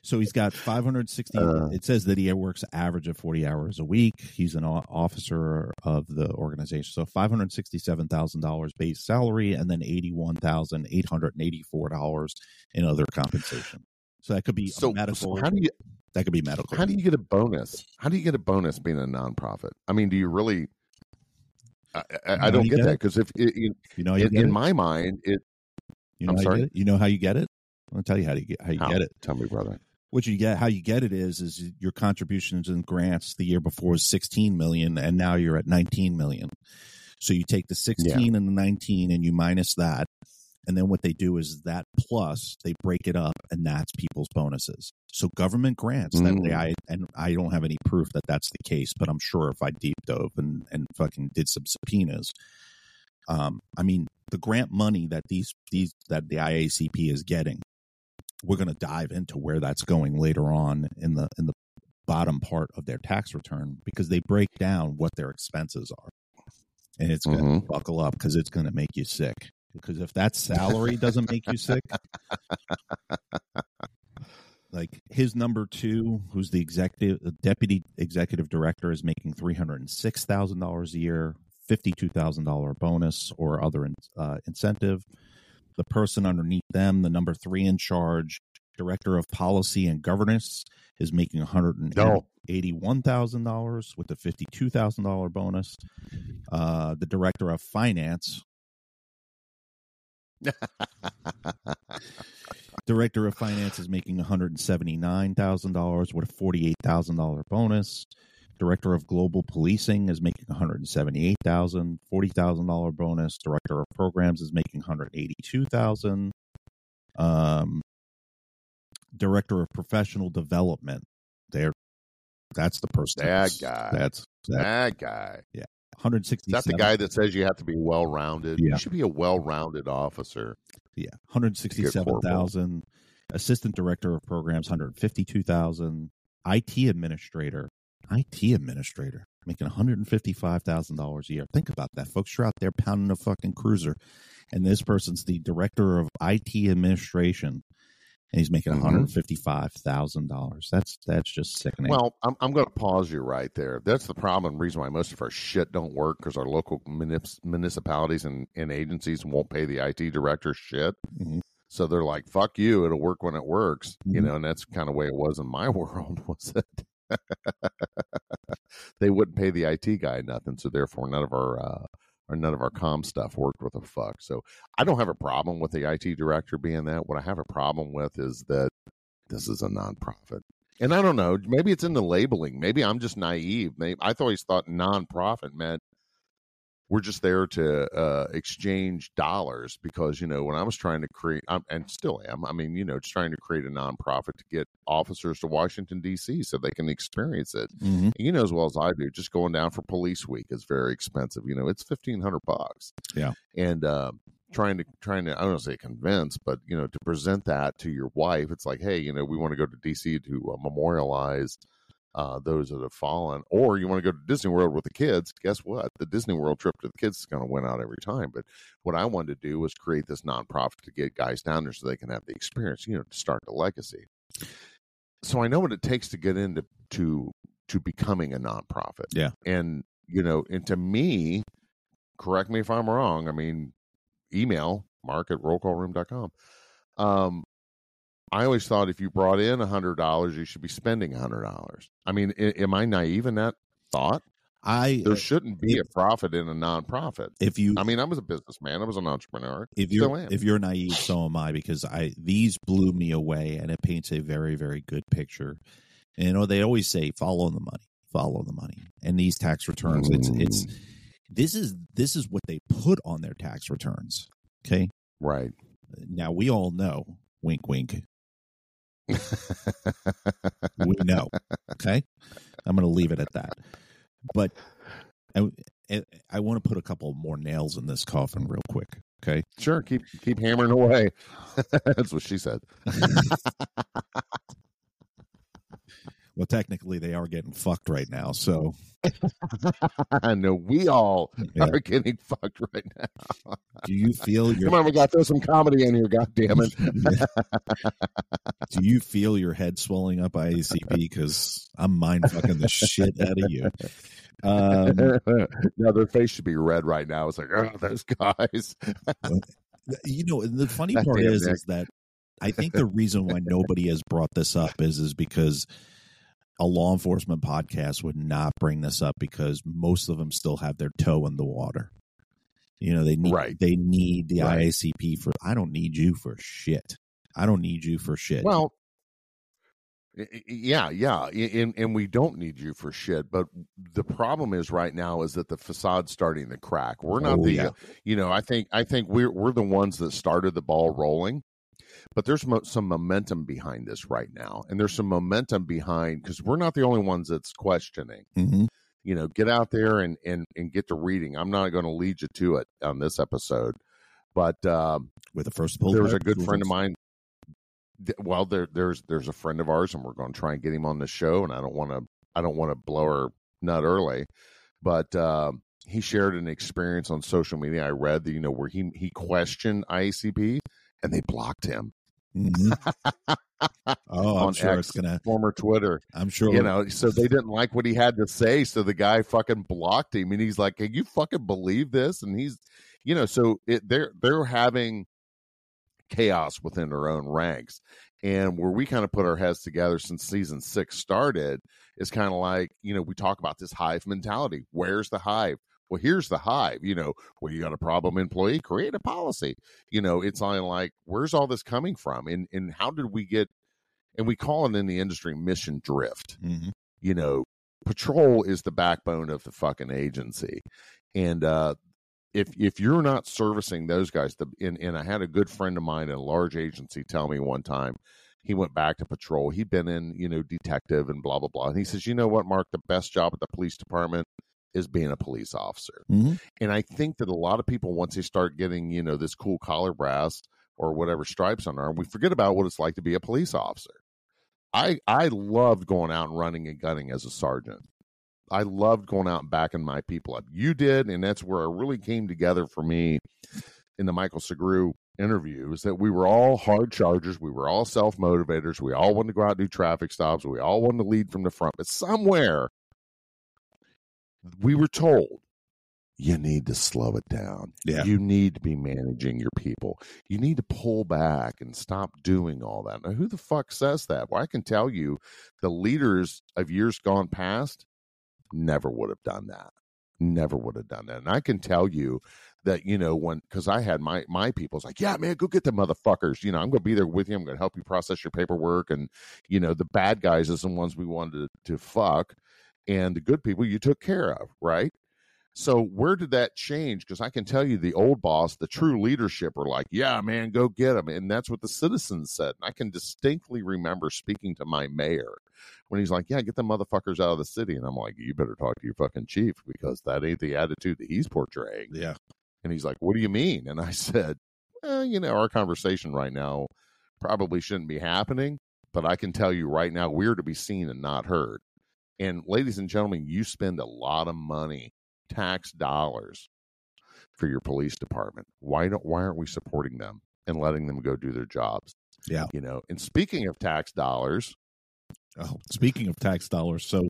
So he's got five hundred sixty. Uh, it says that he works average of forty hours a week. He's an officer of the organization. So five hundred sixty-seven thousand dollars base salary and then eighty-one thousand eight hundred eighty-four dollars in other compensation. So that could be so, medical. So how do you, that could be medical. How do you get a bonus? How do you get a bonus being a nonprofit? I mean, do you really? I, I, you know I don't get, get that because if it, you, you know, you in, in my mind, it. You know I'm sorry. You, you know how you get it? I'll tell you how to get how you how? get it. Tell me, brother. What you get? How you get it is is your contributions and grants the year before was sixteen million, and now you're at nineteen million. So you take the sixteen yeah. and the nineteen, and you minus that. And then what they do is that plus they break it up, and that's people's bonuses. So government grants. Mm. That I and I don't have any proof that that's the case, but I'm sure if I deep dove and, and fucking did some subpoenas, um, I mean the grant money that these these that the I A C P is getting, we're going to dive into where that's going later on in the in the bottom part of their tax return because they break down what their expenses are, and it's going to mm-hmm. buckle up because it's going to make you sick. Because if that salary doesn't make you sick, like his number two, who's the executive the deputy executive director, is making three hundred and six thousand dollars a year, fifty-two thousand dollar bonus or other uh, incentive. The person underneath them, the number three in charge, director of policy and governance, is making one hundred and eighty-one thousand dollars with a fifty-two thousand dollar bonus. Uh, the director of finance. Director of Finance is making one hundred seventy-nine thousand dollars with a forty-eight thousand dollars bonus. Director of Global Policing is making one hundred seventy-eight thousand dollars, forty thousand dollars bonus. Director of Programs is making one hundred eighty-two thousand dollars. Um, Director of Professional Development, there, that's the person. That guy. That's that, that guy. Yeah. one hundred sixty-seven. That's the guy that says you have to be well-rounded. Yeah. You should be a well-rounded officer. Yeah, one hundred sixty-seven thousand. Assistant director of programs, one hundred fifty-two thousand. I T administrator, I T administrator, making one hundred fifty-five thousand dollars a year. Think about that, folks. You're out there pounding a fucking cruiser, and this person's the director of I T administration, and he's making one hundred fifty-five thousand dollars. That's that's just sickening. Well, I'm I'm going to pause you right there. That's the problem and reason why most of our shit don't work because our local municip- municipalities and, and agencies won't pay the I T director shit. Mm-hmm. So they're like, "Fuck you, it'll work when it works," mm-hmm. you know. And that's kind of the way it was in my world, was it? They wouldn't pay the I T guy nothing, so therefore none of our uh, or none of our comm stuff worked with a fuck. So I don't have a problem with the I T director being that. What I have a problem with is that this is a nonprofit. And I don't know, maybe it's in the labeling. Maybe I'm just naive. Maybe, I always thought nonprofit meant we're just there to uh, exchange dollars because, you know, when I was trying to create, I'm, and still am, I mean, you know, just trying to create a nonprofit to get officers to Washington, D C so they can experience it. Mm-hmm. And you know as well as I do, just going down for police week is very expensive. You know, it's fifteen hundred bucks. Yeah. And uh, trying to, trying to, I don't want to say convince, but, you know, to present that to your wife, it's like, hey, you know, we want to go to D C to uh, memorialize Uh, those that have fallen, or you want to go to Disney World with the kids, guess what? The Disney World trip to the kids is going to win out every time. But what I wanted to do was create this nonprofit to get guys down there so they can have the experience, you know, to start the legacy. So I know what it takes to get into to to becoming a nonprofit. Yeah. And, you know, and to me, correct me if I'm wrong, I mean, email Marc at roll call room dot com. Um, I always thought if you brought in one hundred dollars, you should be spending one hundred dollars. I mean, I- am I naive in that thought? I There shouldn't be if, a profit in a nonprofit. If you, I mean, I was a businessman. I was an entrepreneur. If you're, Still am. If you're naive, so am I, because I these blew me away, and it paints a very, very good picture. And you know, they always say, follow the money, follow the money. And these tax returns, mm. it's it's this is this is what they put on their tax returns, okay? Right. Now, we all know, wink, wink, we know. Okay, I'm going to leave it at that. But I, I want to put a couple more nails in this coffin real quick. Okay, sure. Keep keep hammering away. That's what she said. Well, technically, they are getting fucked right now. So I know we all yeah. are getting fucked right now. Do you feel your? Come on, we got to throw some comedy in here. God damn it! Do you feel your head swelling up, I A C P? Because I'm mind fucking the shit out of you. Um, no, their face should be red right now. It's like, oh, those guys. You know, the funny part is, is that I think the reason why nobody has brought this up is, is because a law enforcement podcast would not bring this up because most of them still have their toe in the water. You know, they need, right. they need the right. I A C P for, I don't need you for shit. I don't need you for shit. Well, yeah, yeah. And, and we don't need you for shit. But the problem is right now is that the facade's starting to crack. We're not oh, the, yeah. you know, I think, I think we're, we're the ones that started the ball rolling. But there's mo- some momentum behind this right now. And there's some momentum behind, because we're not the only ones that's questioning. Mm-hmm. You know, get out there and, and, and get to reading. I'm not going to lead you to it on this episode. But um, with the first pull, there was a good friend of mine. Th- well, there, there's there's a friend of ours, and we're going to try and get him on the show. And I don't want to I don't want to blow her nut early. But uh, he shared an experience on social media. I read that, you know, where he, he questioned I A C P. And they blocked him. Mm-hmm. Oh, I'm sure X, it's gonna former Twitter. I'm sure, you know. So they didn't like what he had to say. So the guy fucking blocked him, and he's like, "Can you fucking believe this?" And he's, you know, so it, they're they're having chaos within their own ranks, and where we kind of put our heads together since season six started is kind of like, you know, we talk about this hive mentality. Where's the hive? Well, here's the hive, you know, well, you got a problem employee, create a policy. You know, it's on like, where's all this coming from? And and how did we get, and we call it in the industry mission drift. Mm-hmm. You know, patrol is the backbone of the fucking agency. And uh, if if you're not servicing those guys, the, and, and I had a good friend of mine in a large agency tell me one time, he went back to patrol. He'd been in, you know, detective and blah, blah, blah. And he says, you know what, Marc, the best job at the police department is being a police officer. Mm-hmm. And I think that a lot of people, once they start getting, you know, this cool collar brass or whatever stripes on their arm, we forget about what it's like to be a police officer. I I loved going out and running and gunning as a sergeant. I loved going out and backing my people up. You did, and that's where it really came together for me in the Michael Seguru interview, is that we were all hard chargers. We were all self-motivators. We all wanted to go out and do traffic stops. We all wanted to lead from the front. But somewhere, we were told, you need to slow it down. Yeah. You need to be managing your people. You need to pull back and stop doing all that. Now, who the fuck says that? Well, I can tell you the leaders of years gone past never would have done that. never would have done that. And I can tell you that, you know, when, because I had my my people's like, yeah, man, go get the motherfuckers. You know, I'm going to be there with you. I'm going to help you process your paperwork. And, you know, the bad guys is the ones we wanted to, to fuck. And the good people you took care of, right? So where did that change? Because I can tell you the old boss, the true leadership were like, yeah, man, go get them. And that's what the citizens said. And I can distinctly remember speaking to my mayor when he's like, yeah, get the motherfuckers out of the city. And I'm like, you better talk to your fucking chief because that ain't the attitude that he's portraying. Yeah. And he's like, what do you mean? And I said, well, you know, our conversation right now probably shouldn't be happening. But I can tell you right now, we're to be seen and not heard. And ladies and gentlemen, you spend a lot of money, tax dollars for your police department. Why don't why aren't we supporting them and letting them go do their jobs? Yeah. You know, and speaking of tax dollars. Oh, speaking of tax dollars. So,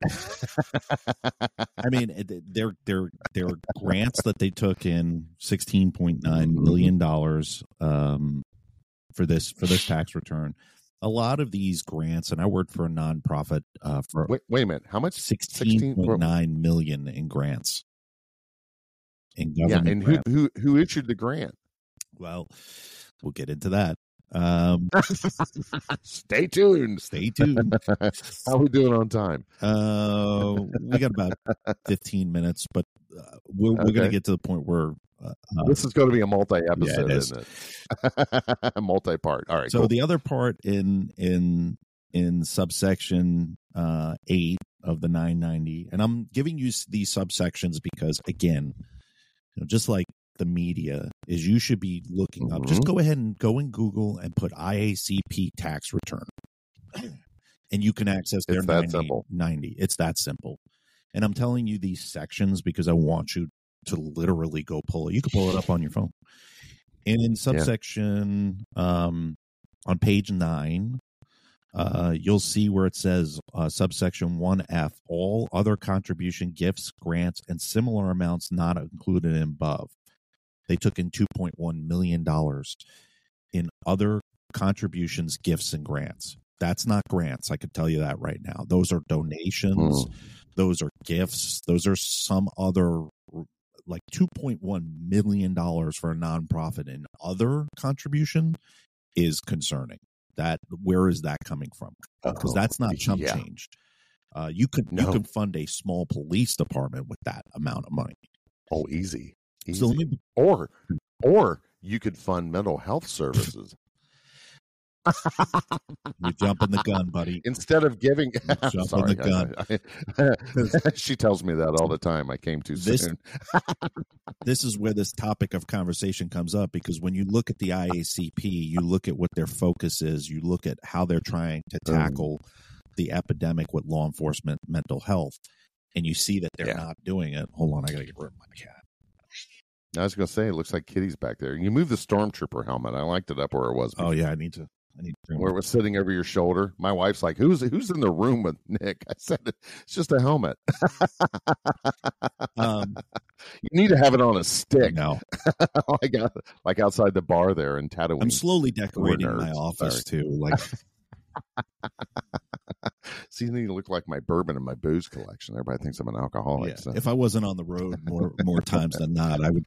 I mean, there, there, there are grants that they took in sixteen point nine million dollars um, for this, for this tax return. A lot of these grants, and I worked for a nonprofit uh, for wait, wait a minute, how much? sixteen point nine million in grants. In government yeah, and grants. who who who issued the grant? Well, we'll get into that. Um, stay tuned. Stay tuned. How are we doing on time? Uh, we got about fifteen minutes, but uh, we're, okay. we're going to get to the point where. Uh, this is going to be a multi-episode, yeah, it is. Isn't it? Multi-part. All right. So cool. The other part in in in subsection uh, eight of the nine ninety, and I'm giving you these subsections because, again, you know, just like the media, is you should be looking mm-hmm. up. Just go ahead and go in Google and put I A C P tax return, and you can access their nine ninety. It's that simple. And I'm telling you these sections because I want you to literally go pull it. You can pull it up on your phone. And in subsection, yeah. um, on page nine, uh, you'll see where it says uh, subsection one F, all other contribution, gifts, grants, and similar amounts not included in above. They took in two point one million dollars in other contributions, gifts, and grants. That's not grants. I could tell you that right now. Those are donations. Mm. Those are gifts. Those are some other like two point one million dollars for a nonprofit and other contribution is concerning. That where is that coming from? Because that's not chump yeah. change. Uh, you could no. you could fund a small police department with that amount of money. Oh, easy. easy. So let me, or or you could fund mental health services. You're jumping the gun, buddy. Instead of giving, jumping sorry, the gun. I, I, I, she tells me that all the time. I came too this, soon. This is where this topic of conversation comes up because when you look at the I A C P, you look at what their focus is. You look at how they're trying to tackle mm. the epidemic with law enforcement, mental health, and you see that they're yeah. not doing it. Hold on, I gotta get rid of my cat. I was gonna say, it looks like Kitty's back there. You move the stormtrooper helmet. I liked it up where it was. Before. Oh yeah, I need to. I need to where it was sitting over your shoulder. My wife's like, who's who's in the room with Nick? I said, it's just a helmet. um, you need to have it on a stick. No. like, like outside the bar there in Tatooine. I'm slowly decorating my office Sorry. too. Like, see, you need to look like my bourbon and my booze collection. Everybody thinks I'm an alcoholic. Yeah. So. If I wasn't on the road more more times than not, I would.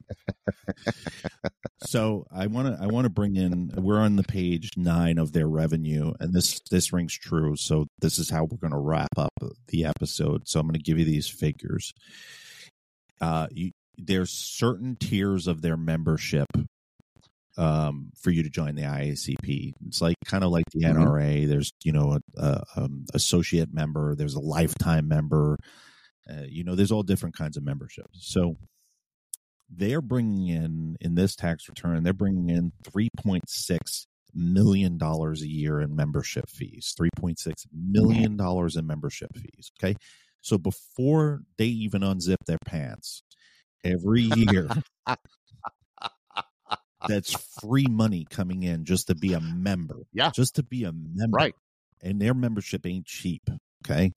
So I want to I want to bring in. We're on the page nine of their revenue, and this this rings true. So this is how we're going to wrap up the episode. So I'm going to give you these figures. Uh, you, there's certain tiers of their membership. Um, for you to join the I A C P. It's like kind of like the N R A. There's, you know, a, a um, associate member. There's a lifetime member. Uh, you know, there's all different kinds of memberships. So they're bringing in, in this tax return, they're bringing in three point six million dollars a year in membership fees, three point six million dollars in membership fees. Okay. So before they even unzip their pants every year, that's free money coming in just to be a member. Yeah. Just to be a member. Right. And their membership ain't cheap. Okay.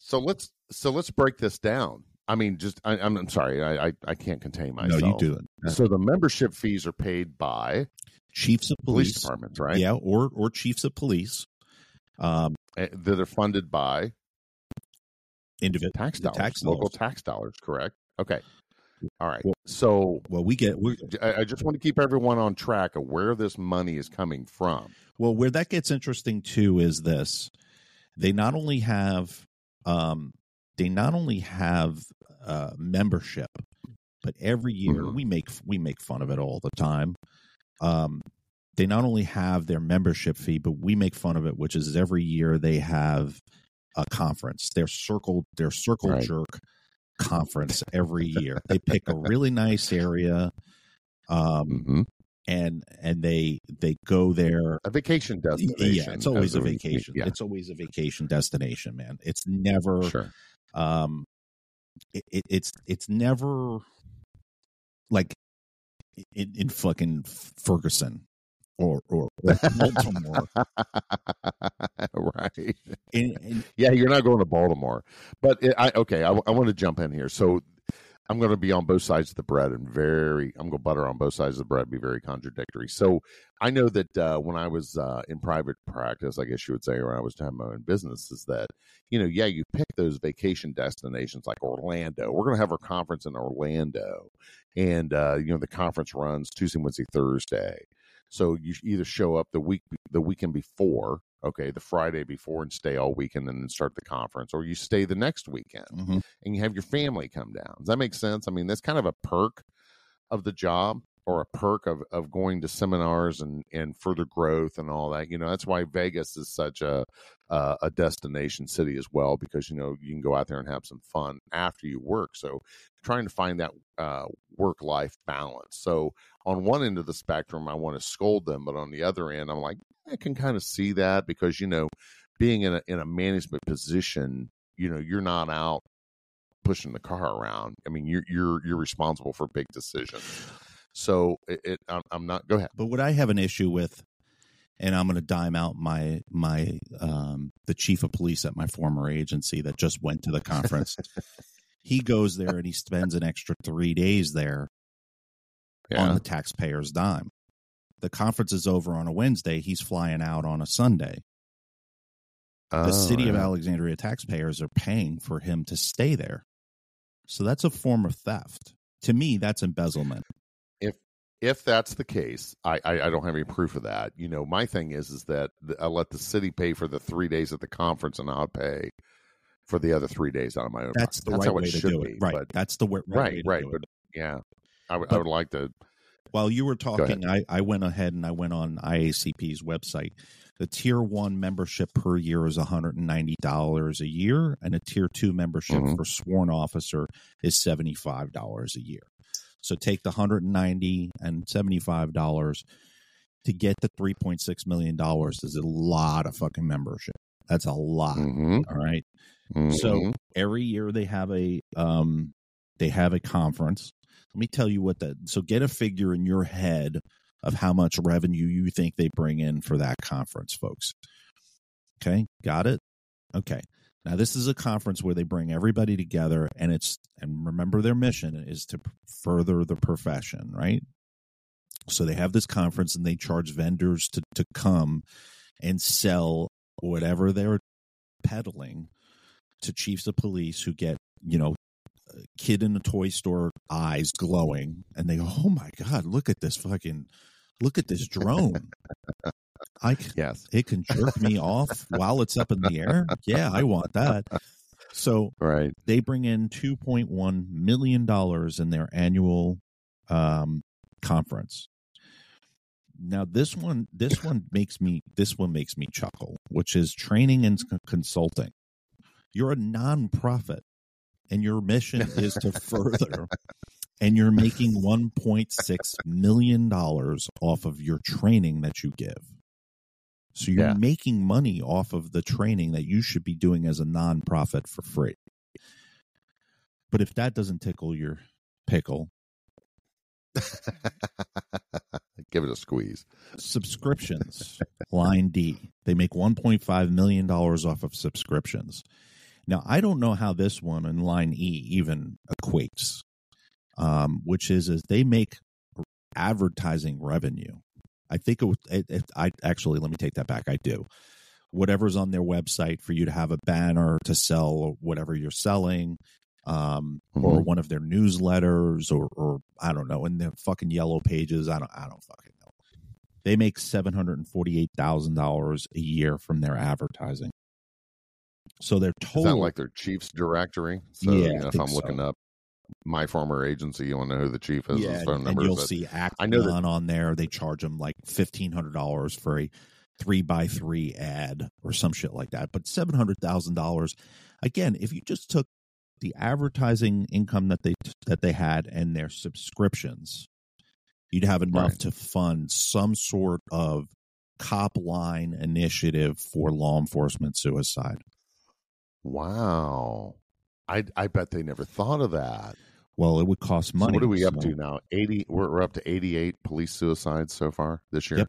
So let's so let's break this down. I mean, just I, I'm, I'm sorry, I, I I can't contain myself. No, you do it. So the membership fees are paid by chiefs of police, police departments, right? Yeah, or or chiefs of police. Um, that are funded by individual tax dollars, tax local dollars. tax dollars, correct? Okay. All right. Well, so well, we get. We're, I, I just want to keep everyone on track of where this money is coming from. Well, where that gets interesting too is this: they not only have, um, they not only have uh, membership, but every year mm-hmm. we make we make fun of it all the time. Um, they not only have their membership fee, but we make fun of it, which is every year they have a conference. Their circle, their circle right. jerk. Conference every year. They pick a really nice area, um, mm-hmm. and and they they go there. A vacation destination. Yeah, it's always a vacation. Yeah. It's always a vacation destination, man. It's never. Sure. Um, it, it, it's it's never like in, in fucking Ferguson or or, or Baltimore. Right. And, and, yeah, you're not going to Baltimore. But it, I okay, I, I want to jump in here. So I'm going to be on both sides of the bread and very, I'm going to butter on both sides of the bread, be very contradictory. So I know that uh, when I was uh, in private practice, I guess you would say, or I was having my own business, is that, you know, yeah, you pick those vacation destinations like Orlando. We're going to have our conference in Orlando. And, uh, you know, the conference runs Tuesday, Wednesday, Thursday. So you either show up the week, the weekend before, okay, the Friday before and stay all weekend and then start the conference, or you stay the next weekend mm-hmm. and you have your family come down. Does that make sense? I mean, that's kind of a perk of the job or a perk of, of going to seminars and, and further growth and all that. You know, that's why Vegas is such a, uh, a destination city as well, because, you know, you can go out there and have some fun after you work. So trying to find that uh, work-life balance. So on one end of the spectrum, I want to scold them, but on the other end, I'm like, I can kind of see that because, you know, being in a, in a management position, you know, you're not out pushing the car around. I mean, you're, you're, you're responsible for big decisions. So it, it I'm not, go ahead. But what I have an issue with, and I'm going to dime out my, my, um, the chief of police at my former agency that just went to the conference, he goes there and he spends an extra three days there yeah. on the taxpayer's dime. The conference is over on a Wednesday. He's flying out on a Sunday. Oh, the city yeah. of Alexandria taxpayers are paying for him to stay there. So that's a form of theft. To me, that's embezzlement. If if that's the case, I, I, I don't have any proof of that. You know, my thing is, is that I let the city pay for the three days at the conference and I'll pay for the other three days out of my own. That's the right way to do it. Right. That's the right way to do it. Right. But yeah, I, w- but, I would like to. While you were talking, I, I went ahead and I went on I A C P's website. The tier one membership per year is one hundred ninety dollars a year, and a tier two membership mm-hmm. for sworn officer is seventy-five dollars a year. So take the one hundred ninety dollars and seventy-five dollars to get the three point six million dollars is a lot of fucking membership. That's a lot. Mm-hmm. All right. Mm-hmm. So every year they have a um they have a conference. Let me tell you what that. So get a figure in your head of how much revenue you think they bring in for that conference, folks. Okay, got it? Okay. Now this is a conference where they bring everybody together, and it's and remember their mission is to further the profession, right? So they have this conference and they charge vendors to to come and sell whatever they're peddling to chiefs of police who get, you know, kid in a toy store eyes glowing, and they go, "Oh my God, look at this fucking, look at this drone! I can, yes, it can jerk me off while it's up in the air. Yeah, I want that." So, right, they bring in two point one million dollars in their annual um, conference. Now, this one, this one makes me, this one makes me chuckle, which is training and consulting. You're a nonprofit. And your mission is to further, and you're making one point six million dollars off of your training that you give. So you're yeah. making money off of the training that you should be doing as a nonprofit for free. But if that doesn't tickle your pickle, give it a squeeze. Subscriptions, line D. They make one point five million dollars off of subscriptions. Now, I don't know how this one in line E even equates, um, which is is they make advertising revenue. I think it, it, it. I actually let me take that back. I do whatever's on their website for you to have a banner to sell whatever you're selling, um, mm-hmm. or one of their newsletters, or, or I don't know, in their fucking yellow pages. I don't, I don't fucking know. They make seven hundred forty-eight thousand dollars a year from their advertising. So they're total. Is that like their chief's directory? So yeah, you know, if I'm so. looking up my former agency, you want to know who the chief is, yeah, his phone number. And you'll see Acton on there. They charge them like fifteen hundred dollars for a three by three ad or some shit like that. But seven hundred thousand dollars, again, if you just took the advertising income that they that they had and their subscriptions, you'd have enough right. to fund some sort of CopLine initiative for law enforcement suicide. Wow. I I bet they never thought of that. Well, it would cost money. So what are we so. up to now? Eighty. We're, we're up to eighty-eight police suicides so far this year. Yep.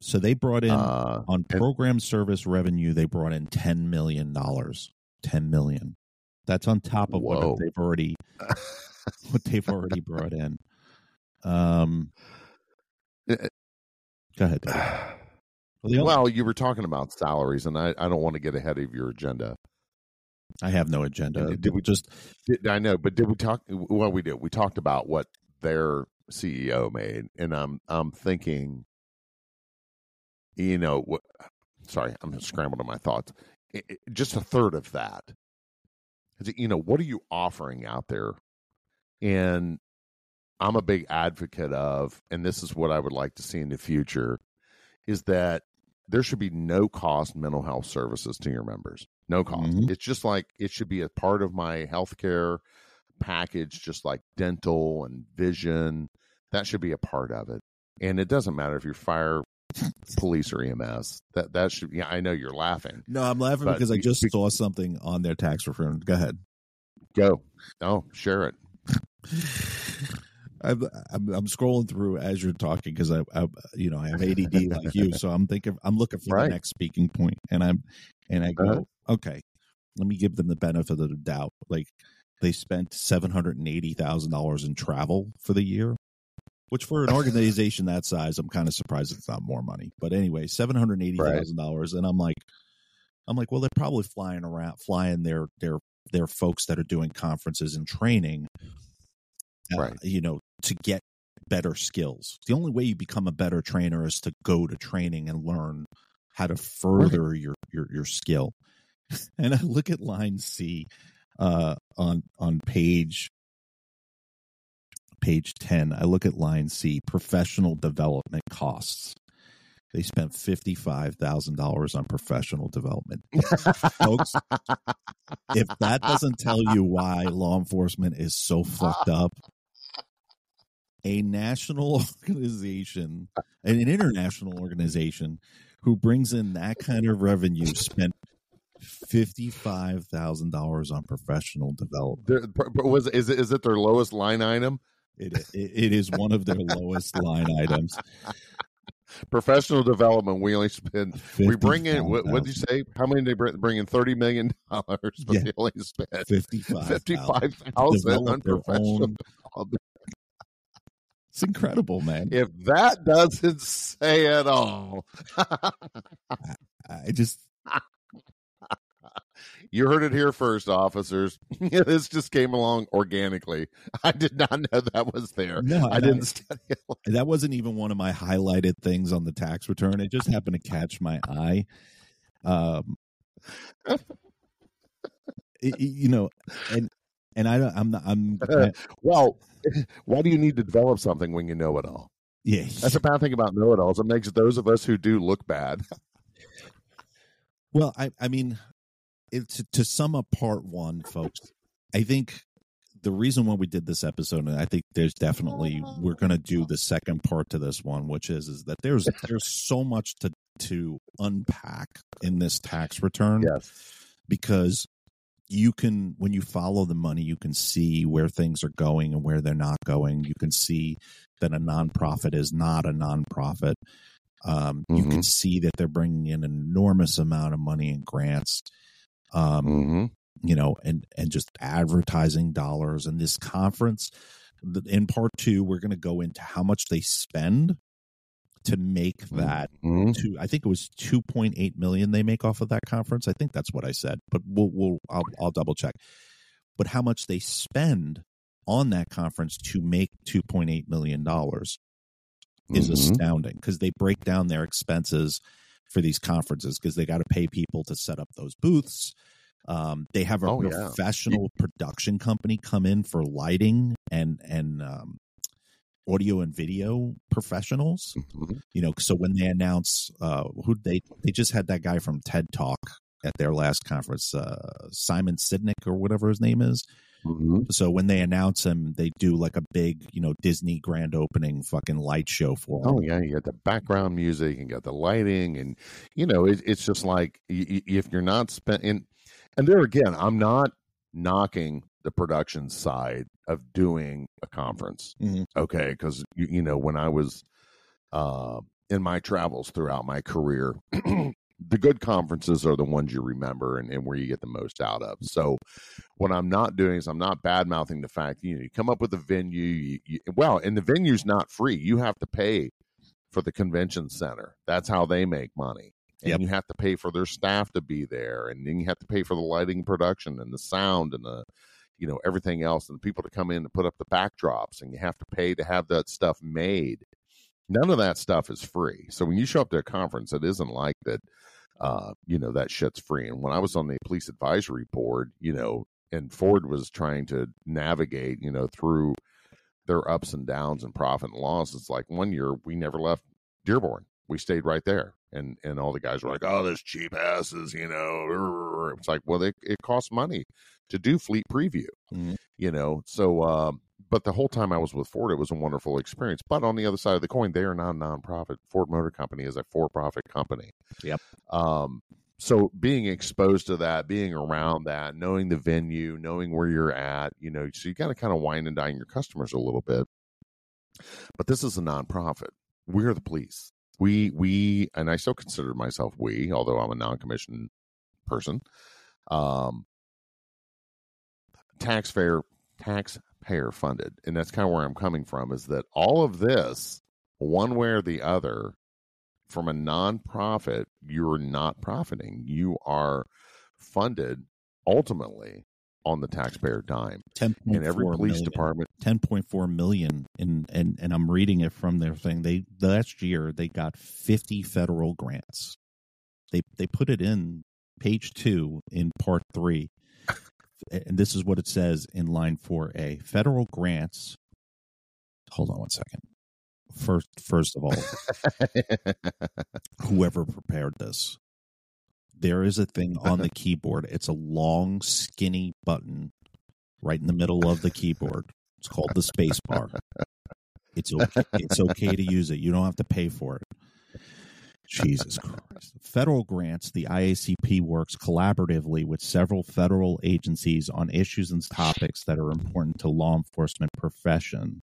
So they brought in uh, on program and, service revenue. They brought in ten million dollars. Ten million. That's on top of whoa. what they've already what they've already brought in. Um. It, go ahead, David. Well, well, you were talking about salaries, and I I don't want to get ahead of your agenda. I have no agenda. Did, did we just? Did, I know, but did we talk? Well, we did. We talked about what their C E O made, and I'm I'm thinking, you know, what, sorry, I'm scrambling on my thoughts. It, it, just a third of that. You know, what are you offering out there? And I'm a big advocate of, and this is what I would like to see in the future, is that there should be no cost mental health services to your members. No cost. Mm-hmm. It's just like it should be a part of my healthcare package, just like dental and vision. That should be a part of it. And it doesn't matter if you're fire, police, or E M S. That that should. Yeah, I know you're laughing. No, I'm laughing because I just be, saw something on their tax return. Go ahead. Go. Oh, share it. I'm, I'm I'm scrolling through as you're talking because I, I you know I have A D D like you, so I'm thinking I'm looking for right. the next speaking point, and I'm and I go. Uh-huh. Okay, let me give them the benefit of the doubt. Like, they spent seven hundred eighty thousand dollars in travel for the year, which for an organization that size, I'm kind of surprised it's not more money. But anyway, seven hundred eighty thousand dollars. Right. And I'm like, I'm like, well, they're probably flying around, flying their, their, their folks that are doing conferences and training, uh, right. you know, to get better skills. The only way you become a better trainer is to go to training and learn how to further right. your, your, your skill. And I look at line C uh, on on page page ten. I look at line C, professional development costs. They spent fifty-five thousand dollars on professional development. Folks, if that doesn't tell you why law enforcement is so fucked up, a national organization, an international organization who brings in that kind of revenue spent fifty-five thousand dollars on professional development. There, was is it, is it their lowest line item? It it, it is one of their lowest line items. Professional development. We only spend. We bring in. What did you say? How many they bring in? Thirty million dollars, but yeah. they only spend fifty-five fifty-five thousand on professional own... development. It's incredible, man. If that doesn't say it all, I, I just. You heard it here first, officers. This just came along organically. I did not know that was there. No, I didn't I, study it. That wasn't even one of my highlighted things on the tax return. It just happened to catch my eye. Um, it, you know, and and I don't. I'm not. I'm. I, well, why do you need to develop something when you know it all? Yeah, that's the bad thing about know-it-alls. It makes those of us who do look bad. Well, I. I mean. It's, to sum up part one, folks, I think the reason why we did this episode, and I think there's definitely we're going to do the second part to this one, which is is that there's there's so much to to unpack in this tax return. Yes, because you can, when you follow the money, you can see where things are going and where they're not going. You can see that a nonprofit is not a nonprofit. Um, mm-hmm. You can see that they're bringing in an enormous amount of money in grants. Um, mm-hmm. you know, and, and just advertising dollars. And this conference, in part two, we're going to go into how much they spend to make that. Mm-hmm. To, I think it was two point eight million they make off of that conference. I think that's what I said, but we'll, we'll I'll, I'll double check. but how much they spend on that conference to make two point eight million dollars mm-hmm. is astounding, because they break down their expenses for these conferences because they got to pay people to set up those booths. Um, they have a oh, professional yeah. production company come in for lighting and, and um, audio and video professionals. Mm-hmm. You know, so when they announce uh, who they, they just had that guy from TED Talk at their last conference, uh, Simon Sidnick or whatever his name is. Mm-hmm. So when they announce him, they do like a big, you know, Disney grand opening fucking light show for him. Oh, yeah. You got the background music and got the lighting. And, you know, it, it's just like if you're not spending. And there again, I'm not knocking the production side of doing a conference. Mm-hmm. Okay. Because, you, you know, when I was uh, in my travels throughout my career, the good conferences are the ones you remember and, and where you get the most out of. So what I'm not doing is I'm not bad mouthing the fact, you know, you come up with a venue, you, you, well, and the venue's not free. You have to pay for the convention center. That's how they make money. And yep. you have to pay for their staff to be there. And then you have to pay for the lighting production and the sound and the, you know, everything else and the people to come in to put up the backdrops, and you have to pay to have that stuff made. None of that stuff is free. So when you show up to a conference, it isn't like that, uh, you know, that shit's free. And when I was on the police advisory board, you know, and Ford was trying to navigate, you know, through their ups and downs and profit and loss. It's like one year we never left Dearborn. We stayed right there. And and all the guys were like, oh, there's cheap asses, you know. It's like, well, it, it costs money to do fleet preview, mm-hmm. you know. So, um, but the whole time I was with Ford, it was a wonderful experience. But on the other side of the coin, they are not a nonprofit. Ford Motor Company is a for-profit company. Yep. Um, so being exposed to that, being around that, knowing the venue, knowing where you're at, you know, so you got to kind of wine and dine your customers a little bit. But this is a nonprofit. We're the police. We, we, and I still consider myself we, although I'm a non-commissioned person, um, taxpayer, taxpayer funded. And that's kind of where I'm coming from, is that all of this, one way or the other, from a nonprofit, you're not profiting. You are funded ultimately on the taxpayer dime. ten point four in every police million. Department. ten point four million and and and I'm reading it from their thing. They last year they got fifty federal grants. They they put it in page two in part three. And this is what it says in line four A. Federal grants. Hold on one second. First first of all, whoever prepared this. There is a thing on the keyboard. It's a long, skinny button right in the middle of the keyboard. It's called the space bar. It's okay, it's okay to use it. You don't have to pay for it. Jesus Christ. Federal grants, the I A C P works collaboratively with several federal agencies on issues and topics that are important to law enforcement profession.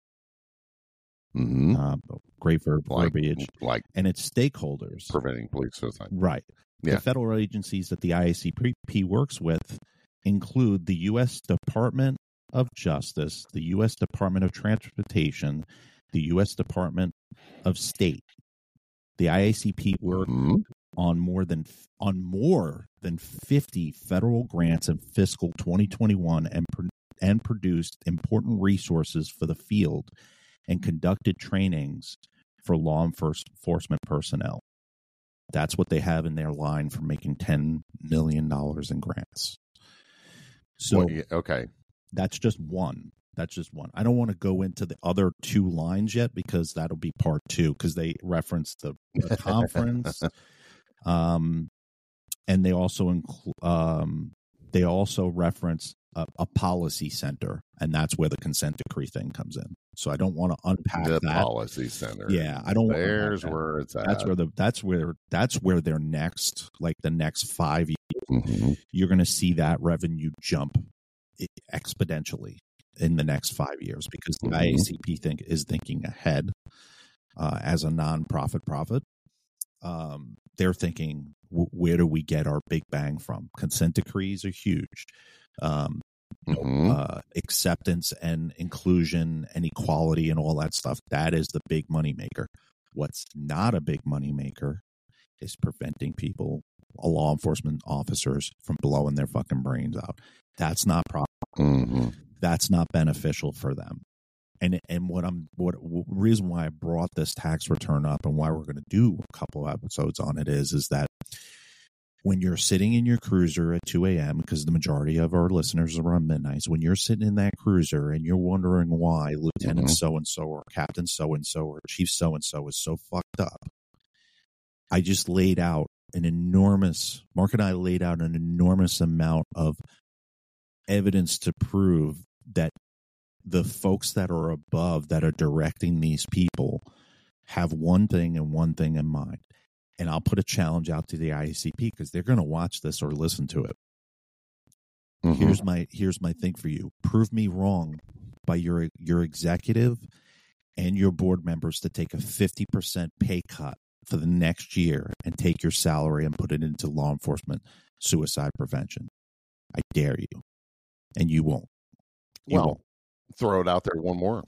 Mm-hmm. Uh, great verb, like, verbiage. Like and its stakeholders. Preventing police suicide. Right. Yeah. The federal agencies that the I A C P works with include the U S. Department of Justice, the U S. Department of Transportation, the U S. Department of State. The I A C P worked mm-hmm. on more than on more than fifty federal grants in fiscal twenty twenty-one and and produced important resources for the field and conducted trainings for law enforcement personnel. That's what they have in their line for making ten million dollars in grants. So, well, yeah, okay. That's just one. That's just one. I don't want to go into the other two lines yet because that'll be part two, because they reference the, the conference. Um, and they also include, um, they also reference a, a policy center, and that's where the consent decree thing comes in. So I don't want to unpack the that. Policy center. Yeah, I don't. There's want to where it's at. That's where the that's where that's where they're next. Like the next five years, mm-hmm. you're going to see that revenue jump exponentially in the next five years because the mm-hmm. I A C P think is thinking ahead uh, as a nonprofit profit. Um, they're thinking, w- where do we get our big bang from? Consent decrees are huge. Um, Mm-hmm. Uh, acceptance and inclusion and equality and all that stuff. That is the big money maker. What's not a big money maker is preventing people, law enforcement officers, from blowing their fucking brains out. That's not profit. Mm-hmm. That's not beneficial for them. And and what I'm what reason why I brought this tax return up and why we're going to do a couple of episodes on it is is that when you're sitting in your cruiser at two a.m. because the majority of our listeners are on midnights, when you're sitting in that cruiser and you're wondering why Lieutenant mm-hmm. so and so or Captain so and so or Chief so and so is so fucked up, I just laid out an enormous Mark and I laid out an enormous amount of evidence to prove that the folks that are above that are directing these people have one thing and one thing in mind. And I'll put a challenge out to the I A C P because they're going to watch this or listen to it. Mm-hmm. Here's my here's my thing for you. Prove me wrong by your your executive and your board members to take a fifty percent pay cut for the next year and take your salary and put it into law enforcement suicide prevention. I dare you. And you won't. You well, won't. Throw it out there one more.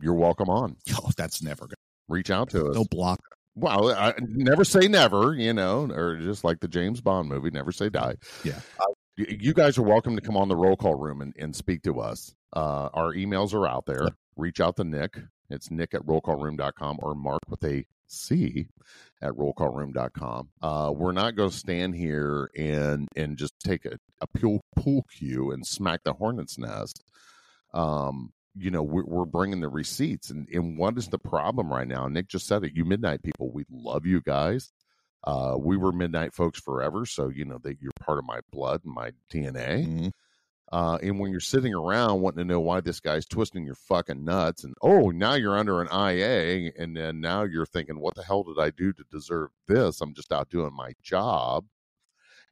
You're welcome on. Oh, that's never good. Reach out to us. They'll block. Well, I, never say never, you know, or just like the James Bond movie, never say die. Yeah. Uh, you guys are welcome to come on the roll call room and, and speak to us. Uh, our emails are out there. Reach out to Nick. It's Nick at roll call room dot com or Mark with a C at roll call room dot com. Uh, we're not going to stand here and, and just take a, a pool, pool cue and smack the hornet's nest. Um, you know, we're, we're bringing the receipts and, and what is the problem right now? Nick just said it, you midnight people, we love you guys. Uh, we were midnight folks forever. So, you know, that you're part of my blood and my D N A. Mm-hmm. Uh, and when you're sitting around wanting to know why this guy's twisting your fucking nuts and, oh, now you're under an I A. And then now you're thinking, what the hell did I do to deserve this? I'm just out doing my job.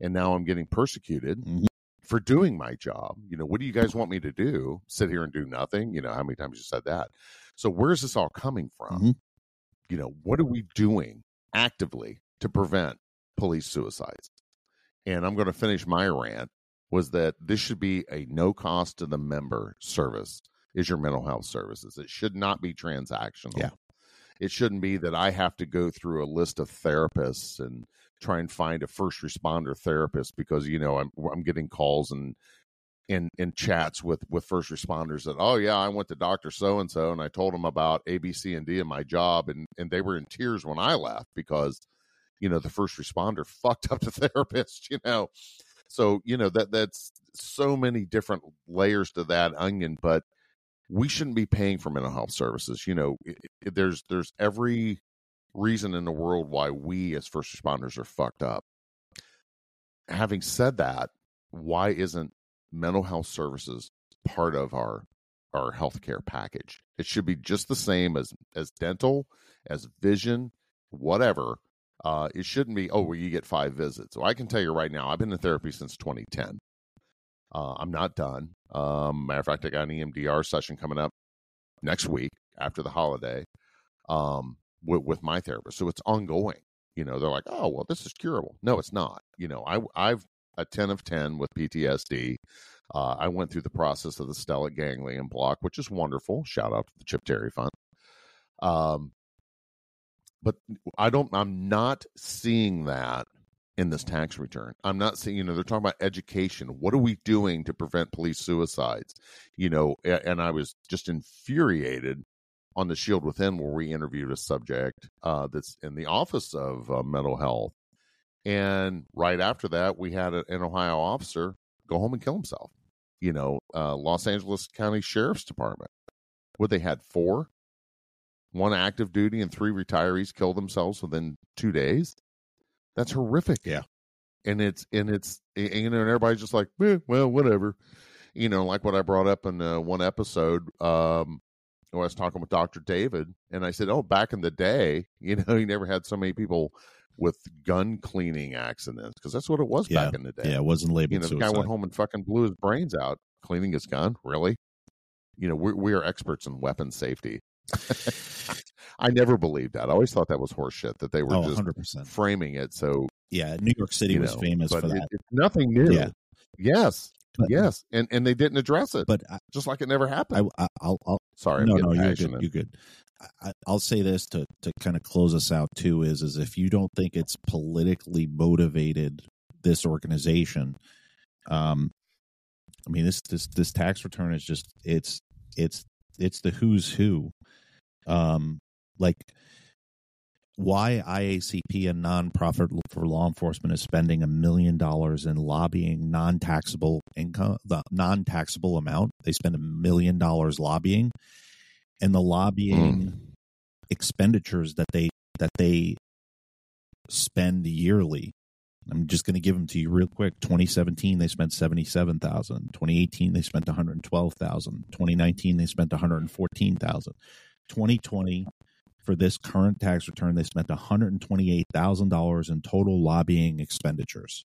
And now I'm getting persecuted. Mm-hmm. For doing my job. You know, what do you guys want me to do? Sit here and do nothing? You know, how many times you said that? So where's this all coming from? Mm-hmm. You know, what are we doing actively to prevent police suicides? And I'm going to finish my rant was that this should be a no cost to the member service is your mental health services. It should not be transactional. Yeah. It shouldn't be that I have to go through a list of therapists and try and find a first responder therapist because, you know, I'm I'm getting calls and and and chats with with first responders that, oh yeah, I went to Doctor So-and-so and I told them about A, B, C, and D in my job. And, and they were in tears when I left because, you know, the first responder fucked up the therapist, you know? So, you know, that that's so many different layers to that onion, but we shouldn't be paying for mental health services. You know, it, it, there's, there's every reason in the world why we as first responders are fucked up. Having said that, why isn't mental health services part of our, our healthcare package? It should be just the same as, as dental, as vision, whatever. Uh, it shouldn't be, oh, well, you get five visits. So I can tell you right now, I've been in therapy since twenty ten. Uh, I'm not done. Um, matter of fact, I got an E M D R session coming up next week after the holiday um, with, with my therapist. So it's ongoing. You know, they're like, oh, well, this is curable. No, it's not. You know, I, I've a ten of ten with P T S D. Uh, I went through the process of the stellate ganglion block, which is wonderful. Shout out to the Chip Terry Fund. Um, but I don't, I'm not seeing that in this tax return. I'm not seeing, you know, they're talking about education. What are we doing to prevent police suicides? You know, and I was just infuriated on the Shield Within where we interviewed a subject uh, that's in the Office of uh, Mental Health. And right after that, we had a, an Ohio officer go home and kill himself. You know, uh, Los Angeles County Sheriff's Department. What, they had four? One active duty and three retirees killed themselves within two days? That's horrific. Yeah. And it's, and it's, and, you know, and everybody's just like, eh, well, whatever, you know, like what I brought up in uh, one episode, um, I was talking with Doctor David and I said, oh, back in the day, you know, you never had so many people with gun cleaning accidents. Cause that's what it was yeah. back in the day. Yeah. It wasn't labeled. You know, the suicide. Guy went home and fucking blew his brains out cleaning his gun. Really? You know, we're, we are experts in weapon safety. I never believed that. I always thought that was horseshit, that they were oh, just one hundred percent framing it. So yeah, New York City was know, famous for that. It, it's nothing new. Yeah. Yes, but, yes, and and they didn't address it, but I, just like it never happened. I, I'll, I'll sorry. No, no, you're good. You're good. I, I'll say this to to kind of close us out too. Is is if you don't think it's politically motivated, this organization, um, I mean, this this this tax return is just it's it's it's the who's who. Um, like why I A C P, a nonprofit for law enforcement, is spending a million dollars in lobbying non-taxable income, the non-taxable amount. They spend a million dollars lobbying, and the lobbying mm. expenditures that they that they spend yearly. I'm just going to give them to you real quick. twenty seventeen, they spent seventy-seven thousand dollars. twenty eighteen, they spent one hundred twelve thousand dollars. twenty nineteen, they spent one hundred fourteen thousand dollars. twenty twenty, for this current tax return, they spent one hundred twenty-eight thousand dollars in total lobbying expenditures.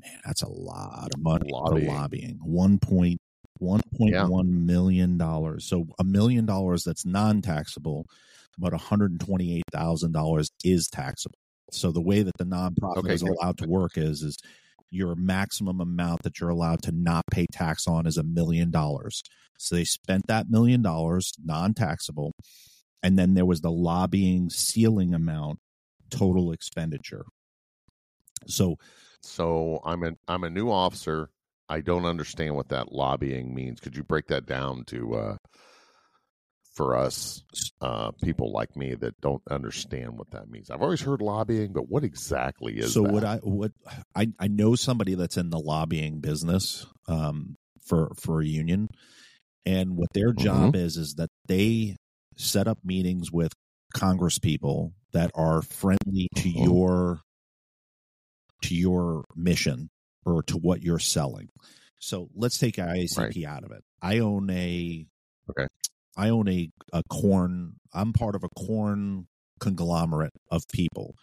Man, that's a lot of money lobbying. for lobbying. one point one million dollars. So a million dollars that's non-taxable, but one hundred twenty-eight thousand dollars is taxable. So the way that the nonprofit okay, is allowed to work is, is your maximum amount that you're allowed to not pay tax on is a million dollars. So they spent that million dollars non-taxable. And then there was the lobbying ceiling amount, total expenditure. So, so I'm a, I'm a new officer. I don't understand what that lobbying means. Could you break that down to, uh, for us, uh, people like me that don't understand what that means? I've always heard lobbying, but what exactly is so that? So what I what I, I know somebody that's in the lobbying business um, for for a union, and what their job mm-hmm. is is that they set up meetings with Congress people that are friendly to mm-hmm. your to your mission or to what you're selling. So let's take I A C P right. out of it. I own a okay. I own a, a corn, I'm part of a corn conglomerate of people,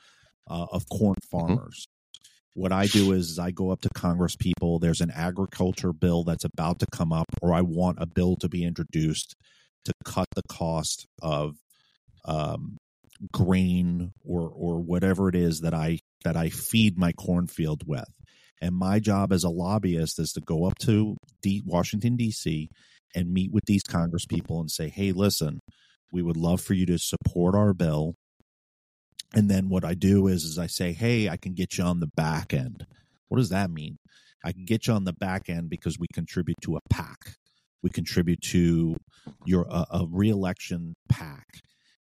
uh, of corn farmers. Mm-hmm. What I do is, is I go up to Congress people, there's an agriculture bill that's about to come up, or I want a bill to be introduced to cut the cost of um, grain or or whatever it is that I that I feed my cornfield with. And my job as a lobbyist is to go up to D- Washington, D C, and meet with these Congress people and say, hey, listen, we would love for you to support our bill. And then what I do is, is I say, hey, I can get you on the back end. What does that mean? I can get you on the back end because we contribute to a PAC. We contribute to your a, a re-election PAC,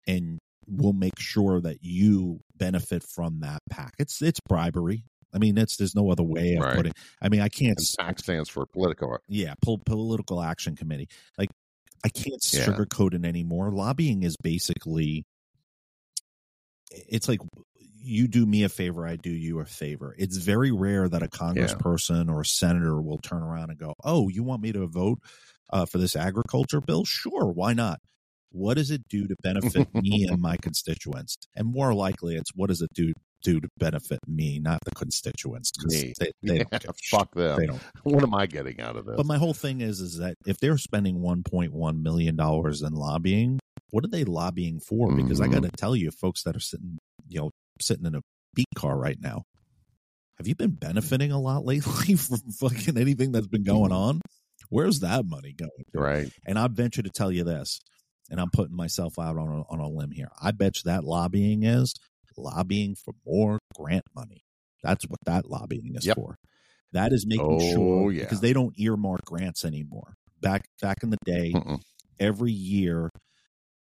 and we'll make sure that you benefit from that PAC. It's it's bribery. I mean, it's there's no other way of right. putting. I mean, I can't. And PAC stands for political. Yeah, pol- political action committee. Like, I can't yeah. sugarcoat it anymore. Lobbying is basically, it's like you do me a favor, I do you a favor. It's very rare that a congressperson yeah. or a senator will turn around and go, "Oh, you want me to vote uh, for this agriculture bill? Sure, why not? What does it do to benefit me and my constituents?" And more likely, it's what does it do. do to benefit me, not the constituents. They, they yeah, don't fuck them. They don't. What am I getting out of this? But my whole thing is, is that if they're spending one point one million dollars in lobbying, what are they lobbying for? Mm-hmm. Because I got to tell you, folks that are sitting, you know, sitting in a beat car right now, have you been benefiting a lot lately from fucking anything that's been going on? Where's that money going to? Right. And I venture to tell you this, and I'm putting myself out on a, on a limb here. I bet you that lobbying is lobbying for more grant money. That's what that lobbying is yep. for. That is making oh, sure yeah. because they don't earmark grants anymore. Back back in the day, Mm-mm. every year,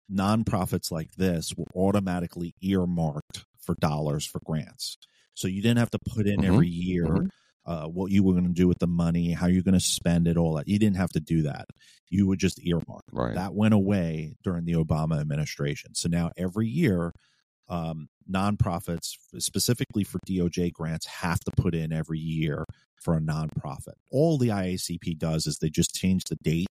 nonprofits like this were automatically earmarked for dollars for grants. So you didn't have to put in mm-hmm. every year mm-hmm. uh, what you were going to do with the money, how you're going to spend it, all that. You didn't have to do that. You would just earmark. Right. That went away during the Obama administration. So now every year, Um, nonprofits, specifically for D O J grants, have to put in every year for a nonprofit. All the I A C P does is they just change the date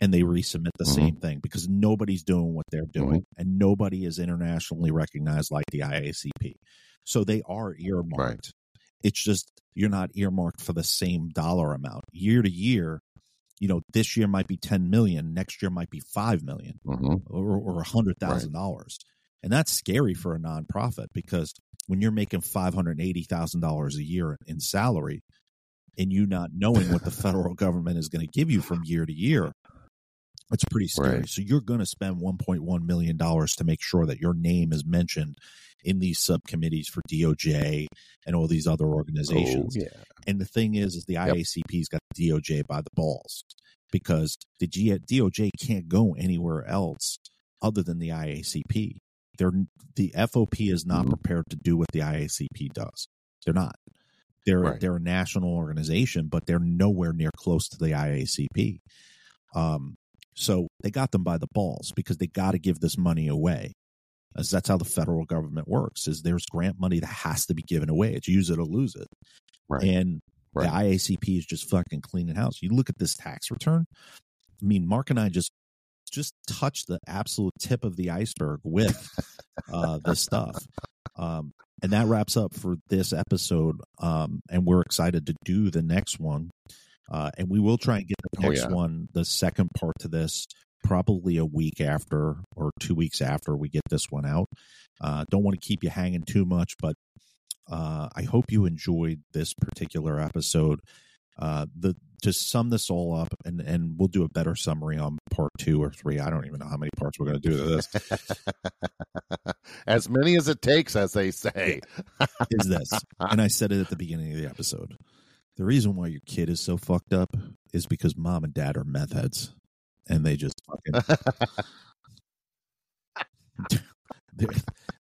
and they resubmit the mm-hmm. same thing because nobody's doing what they're doing mm-hmm. and nobody is internationally recognized like the I A C P. So they are earmarked. Right. It's just you're not earmarked for the same dollar amount. Year to year, you know, this year might be ten million dollars, next year might be five million dollars mm-hmm. or, or one hundred thousand dollars. Right. And that's scary for a nonprofit because when you're making five hundred eighty thousand dollars a year in salary and you not knowing what the federal government is going to give you from year to year, it's pretty scary. Right. So you're going to spend one point one million dollars to make sure that your name is mentioned in these subcommittees for D O J and all these other organizations. Oh, yeah. And the thing is, is the yep. I A C P's got the D O J by the balls, because the G- D O J can't go anywhere else other than the I A C P. They're, the F O P is not mm-hmm. prepared to do what the I A C P does. They're not. They're right. they're a national organization, but they're nowhere near close to the I A C P. Um, so they got them by the balls, because they got to give this money away. As that's how the federal government works, is there's grant money that has to be given away. It's use it or lose it. Right. And right. the I A C P is just fucking cleaning house. You look at this tax return. I mean, Mark and I just just touched the absolute tip of the iceberg with uh, this stuff. Um, and that wraps up for this episode. Um, and we're excited to do the next one. Uh, and we will try and get the next oh, yeah. one, the second part to this, probably a week after or two weeks after we get this one out. Uh, don't want to keep you hanging too much, but uh, I hope you enjoyed this particular episode. Uh, the to sum this all up, and, and we'll do a better summary on part two or three. I don't even know how many parts we're going to do to this. As many as it takes, as they say. Is this. And I said it at the beginning of the episode. The reason why your kid is so fucked up is because mom and dad are meth heads, and they just fucking they're,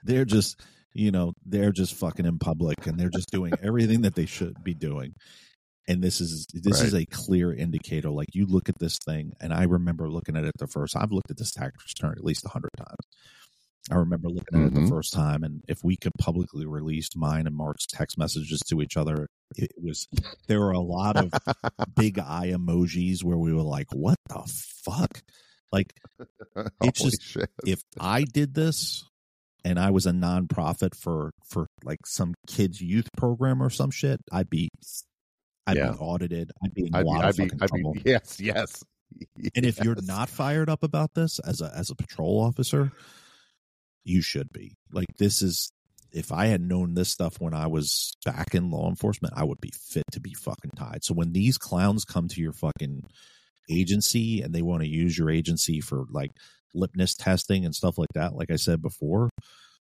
they're just, you know, they're just fucking in public, and they're just doing everything that they should be doing. And this is this right. is a clear indicator. Like, you look at this thing, and I remember looking at it the first. I've looked at this tax return at least a hundred times. I remember looking at mm-hmm. it the first time, and if we could publicly release mine and Mark's text messages to each other, it was there were a lot of big eye emojis where we were like, "What the fuck?" Like, it's just shit. If I did this and I was a nonprofit for for like some kids' youth program or some shit, I'd be I'd yeah. be audited. I'd be in a lot of fucking trouble. Yes, yes. And if yes. you're not fired up about this as a as a patrol officer, you should be. Like, this is, if I had known this stuff when I was back in law enforcement, I would be fit to be fucking tied. So when these clowns come to your fucking agency and they want to use your agency for like litmus testing and stuff like that, like I said before,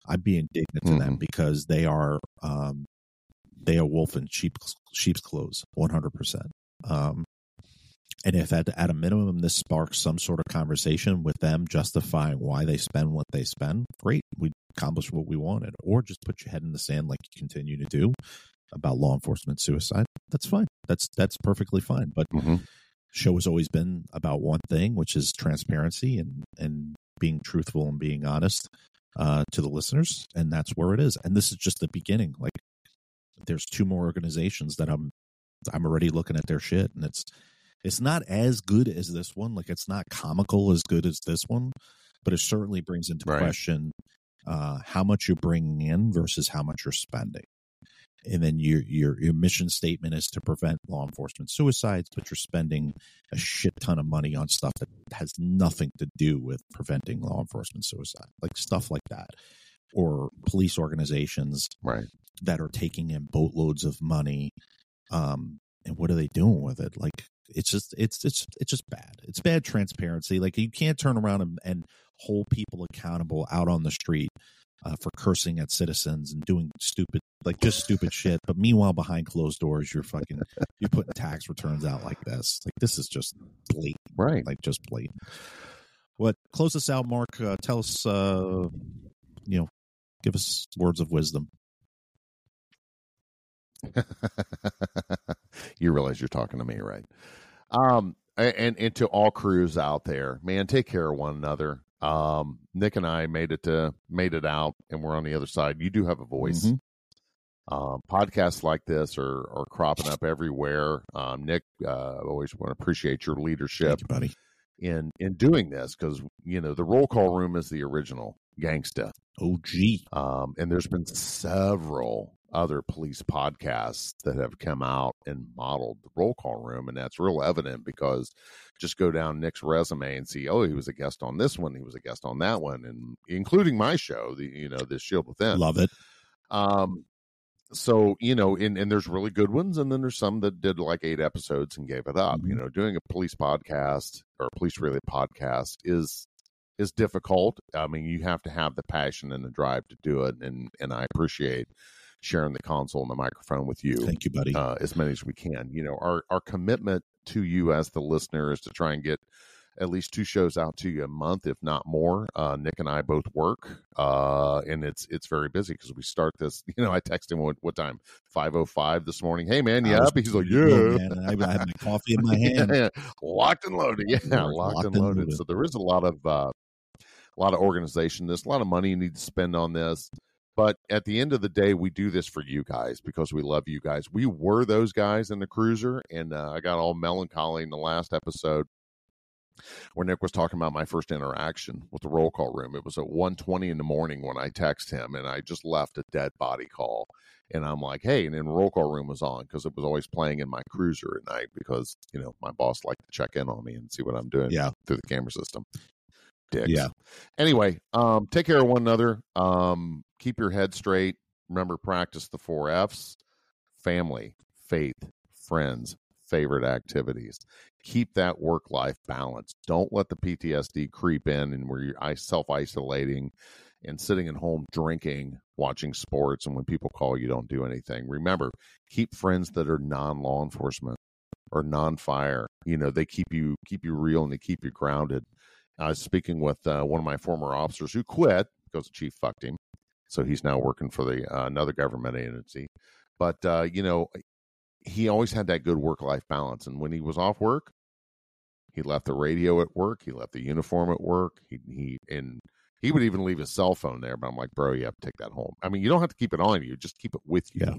I'd be indignant mm-hmm. to them, because they are um, they are wolf in sheep, sheep's clothes, one hundred percent. Um, and if at, at a minimum this sparks some sort of conversation with them justifying why they spend what they spend, great, we accomplished what we wanted. Or just put your head in the sand like you continue to do about law enforcement suicide. That's fine. That's that's perfectly fine. But mm-hmm. show has always been about one thing, which is transparency and, and being truthful and being honest uh, to the listeners. And that's where it is. And this is just the beginning. Like, there's two more organizations that I'm I'm already looking at their shit, and it's It's not as good as this one. Like, it's not comical as good as this one, but it certainly brings into right. question uh, how much you're bringing in versus how much you're spending. And then your, your your mission statement is to prevent law enforcement suicides, but you're spending a shit ton of money on stuff that has nothing to do with preventing law enforcement suicide, like stuff like that, or police organizations right. that are taking in boatloads of money. Um, and what are they doing with it? Like, It's just it's it's it's just bad. It's bad transparency. Like, you can't turn around and, and hold people accountable out on the street uh, for cursing at citizens and doing stupid, like just stupid shit. But meanwhile, behind closed doors, you're fucking you're putting tax returns out like this. Like, this is just blatant, right? Like, just blatant. What close us out, Mark? Uh, tell us, uh, you know, give us words of wisdom. You realize you're talking to me, right? Um, and, and to all crews out there, man, take care of one another. Um, Nick and I made it to made it out, and we're on the other side. You do have a voice. Mm-hmm. Um, podcasts like this are are cropping up everywhere. Um, Nick, uh, always want to appreciate your leadership, you, buddy, in in doing this, because you know the Roll Call Room is the original gangsta. Oh, gee. Um, and there's been several other police podcasts that have come out and modeled the Roll Call Room, and that's real evident, because just go down Nick's resume and see, oh, he was a guest on this one, he was a guest on that one, and including my show, the you know the Shield Within. Love it. Um, so you know, and, and there's really good ones, and then there's some that did like eight episodes and gave it up. Mm-hmm. You know, doing a police podcast or a police related podcast is is difficult. I mean, you have to have the passion and the drive to do it. And, and I appreciate sharing the console and the microphone with you. Thank you, buddy. Uh, as many as we can. You know, our, our commitment to you as the listener is to try and get at least two shows out to you a month, if not more. Uh, Nick and I both work, uh, and it's it's very busy because we start this. You know, I text him what, what time? five oh five this morning. Hey, man, you up? He's like, yeah. yeah man. I, I had my coffee in my hand. yeah, yeah. Locked and loaded. Yeah, locked, locked and loaded. loaded. So there is a lot of uh, a lot of organization. There's a lot of money you need to spend on this. But at the end of the day, we do this for you guys because we love you guys. We were those guys in the cruiser, and uh, I got all melancholy in the last episode where Nick was talking about my first interaction with the roll call room. It was at one twenty in the morning when I text him, and I just left a dead body call. And I'm like, hey, and then roll call room was on because it was always playing in my cruiser at night because, you know, my boss liked to check in on me and see what I'm doing yeah. through the camera system. Dicks. Yeah. Anyway, um, take care of one another. Um, keep your head straight. Remember, practice the four F's: family, faith, friends, favorite activities. Keep that work-life balance. Don't let the P T S D creep in and where you're self-isolating and sitting at home drinking, watching sports, and when people call, you don't do anything. Remember, keep friends that are non-law enforcement or non-fire. You know, they keep you keep you real and they keep you grounded. I was speaking with uh, one of my former officers who quit because the chief fucked him, so he's now working for the uh, another government agency. But uh, you know, he always had that good work-life balance, and when he was off work, he left the radio at work. He left the uniform at work. He, he, and he would even leave his cell phone there. But I'm like, bro, you have to take that home. I mean, you don't have to keep it on you; just keep it with you. Yeah.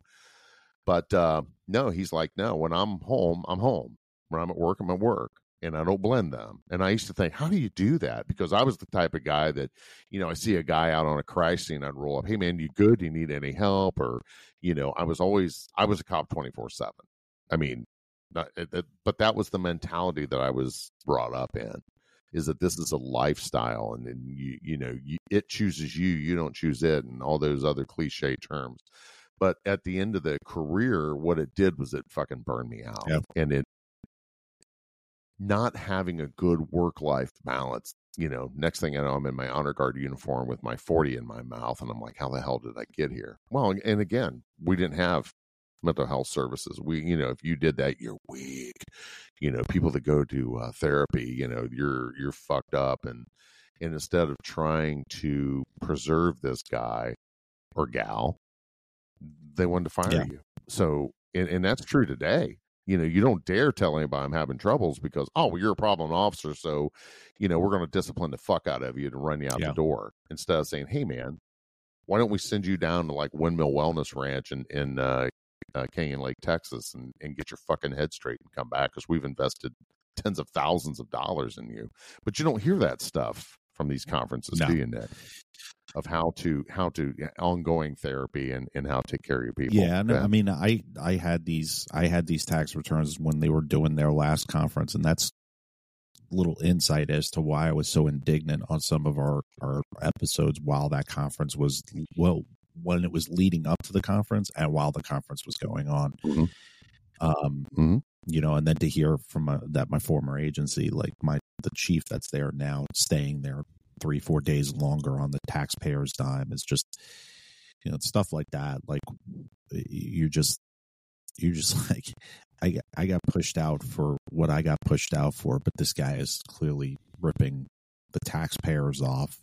But uh, no, he's like, no. When I'm home, I'm home. When I'm at work, I'm at work, and I don't blend them. And I used to think, how do you do that? Because I was the type of guy that, you know, I see a guy out on a crash scene, I'd roll up, hey man, you good? Do you need any help? Or, you know, I was always I was a cop twenty-four seven. I mean. Not, but that was the mentality that I was brought up in, is that this is a lifestyle, and then you you know you, it chooses you, you don't choose it, and all those other cliche terms. But at the end of the career, what it did was it fucking burned me out, yep. and it not having a good work life balance. You know, next thing I know, I'm in my honor guard uniform with my forty in my mouth, and I'm like, how the hell did I get here? Well, and again, we didn't have mental health services. We, you know, if you did that, you're weak. You know, people that go to uh, therapy, you know, you're you're fucked up. And and instead of trying to preserve this guy or gal, they wanted to fire yeah. you. So, and, and that's true today. You know, you don't dare tell anybody I'm having troubles because, oh, well, you're a problem officer, so, you know, we're going to discipline the fuck out of you to run you out yeah. the door. Instead of saying, hey, man, why don't we send you down to like Windmill Wellness Ranch and and uh, Uh, Canyon Lake, Texas, and, and get your fucking head straight and come back because we've invested tens of thousands of dollars in you. But you don't hear that stuff from these conferences, no. do you, Nick? Of how to how to ongoing therapy and, and how to take care of your people. Yeah, no, I mean, I I had these I had these tax returns when they were doing their last conference, and that's little insight as to why I was so indignant on some of our our episodes while that conference was well. when it was leading up to the conference and while the conference was going on, mm-hmm. um, mm-hmm. you know, and then to hear from a, that my former agency, like my, the chief that's there now staying there three, four days longer on the taxpayer's dime is just, you know, stuff like that. Like you just, you just like, I, I got pushed out for what I got pushed out for, but this guy is clearly ripping the taxpayers off.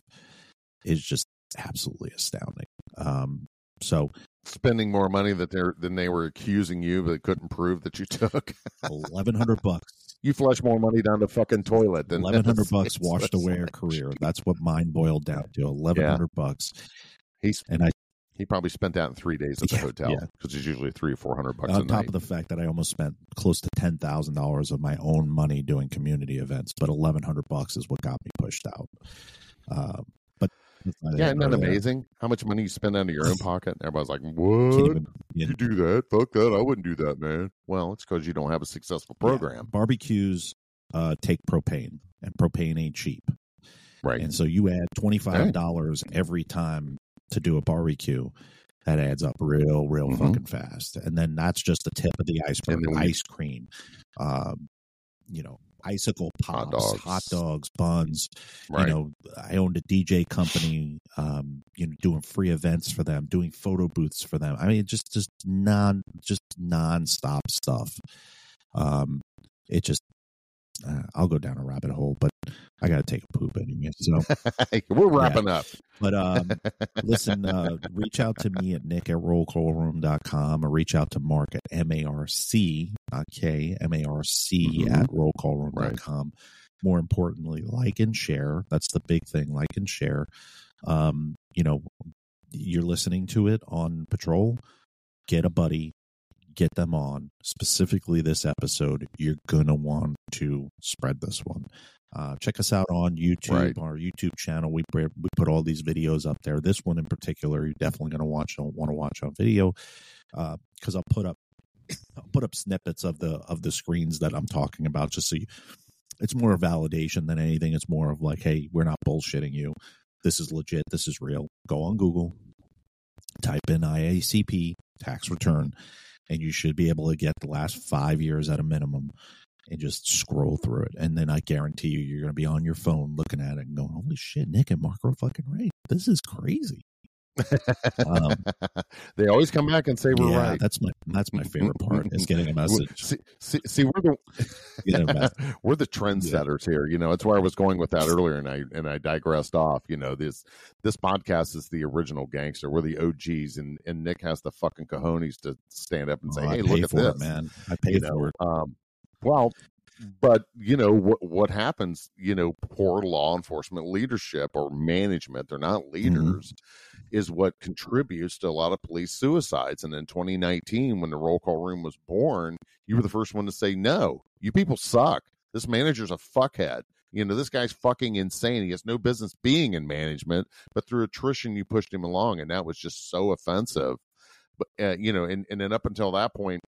It's just absolutely astounding. Um, so spending more money that they're than they were accusing you, but they couldn't prove that you took eleven hundred bucks. You flush more money down the fucking toilet than eleven hundred bucks washed away a career. That's what mine boiled down to. Eleven hundred yeah. bucks. He's and I. He probably spent that in three days at the yeah, hotel because yeah. it's usually three or four hundred bucks. On a top night. Of the fact that I almost spent close to ten thousand dollars of my own money doing community events, but eleven hundred bucks is what got me pushed out. Um, Yeah, isn't that amazing? That. How much money you spend out of your own pocket? Everybody's like, what? Even, yeah. You do that? Fuck that. I wouldn't do that, man. Well, it's because you don't have a successful program. Yeah. Barbecues uh, take propane, and propane ain't cheap. Right. And so you add twenty-five dollars hey. every time to do a barbecue. That adds up real, real mm-hmm. fucking fast. And then that's just the tip of the iceberg. Ice cream. Um, you know, icicle pops, hot dogs, hot dogs buns. Right. You know, I owned a D J company, um, you know, doing free events for them, doing photo booths for them. I mean, just just non just nonstop stuff. Um, it just. Uh, I'll go down a rabbit hole, but I got to take a poop anyway. So we're wrapping yeah. up. But um, listen, uh, reach out to me at Nick at roll call room dot com or reach out to Marc at M A R C, not K, M A R C mm-hmm. at roll call room dot com. Right. More importantly, like and share. That's the big thing, like and share. Um, you know, you're listening to it on Patrol. Get a buddy. Get them on, specifically this episode. You're going to want to spread this one. Uh, check us out on YouTube, right. our YouTube channel. We we put all these videos up there. This one in particular, you're definitely going to watch. want to watch on video because uh, I'll put up I'll put up snippets of the of the screens that I'm talking about. Just so you, it's more validation than anything. It's more of like, hey, we're not bullshitting you. This is legit. This is real. Go on Google, type in I A C P tax return. And you should be able to get the last five years at a minimum and just scroll through it. And then I guarantee you, you're going to be on your phone looking at it and going, holy shit, Nick and Marc are fucking right. This is crazy. Um, they always come back and say we're yeah, right. That's my that's my favorite part is getting a message. See, see, see we're the we're the trendsetters yeah. here. You know, that's where I was going with that earlier, and I and I digressed off. You know, this this podcast is the original gangster. We're the O Gs, and and Nick has the fucking cojones to stand up and say, oh, "Hey, look at this, it, man! I paid you know, for it." Um, well. But, you know, what what happens, you know, poor law enforcement leadership or management, they're not leaders, mm-hmm. is what contributes to a lot of police suicides. And in twenty nineteen, when the Roll Call Room was born, you were the first one to say, no, you people suck. This manager's a fuckhead. You know, this guy's fucking insane. He has no business being in management. But through attrition, you pushed him along. And that was just so offensive. But, uh, you know, and, and then up until that point,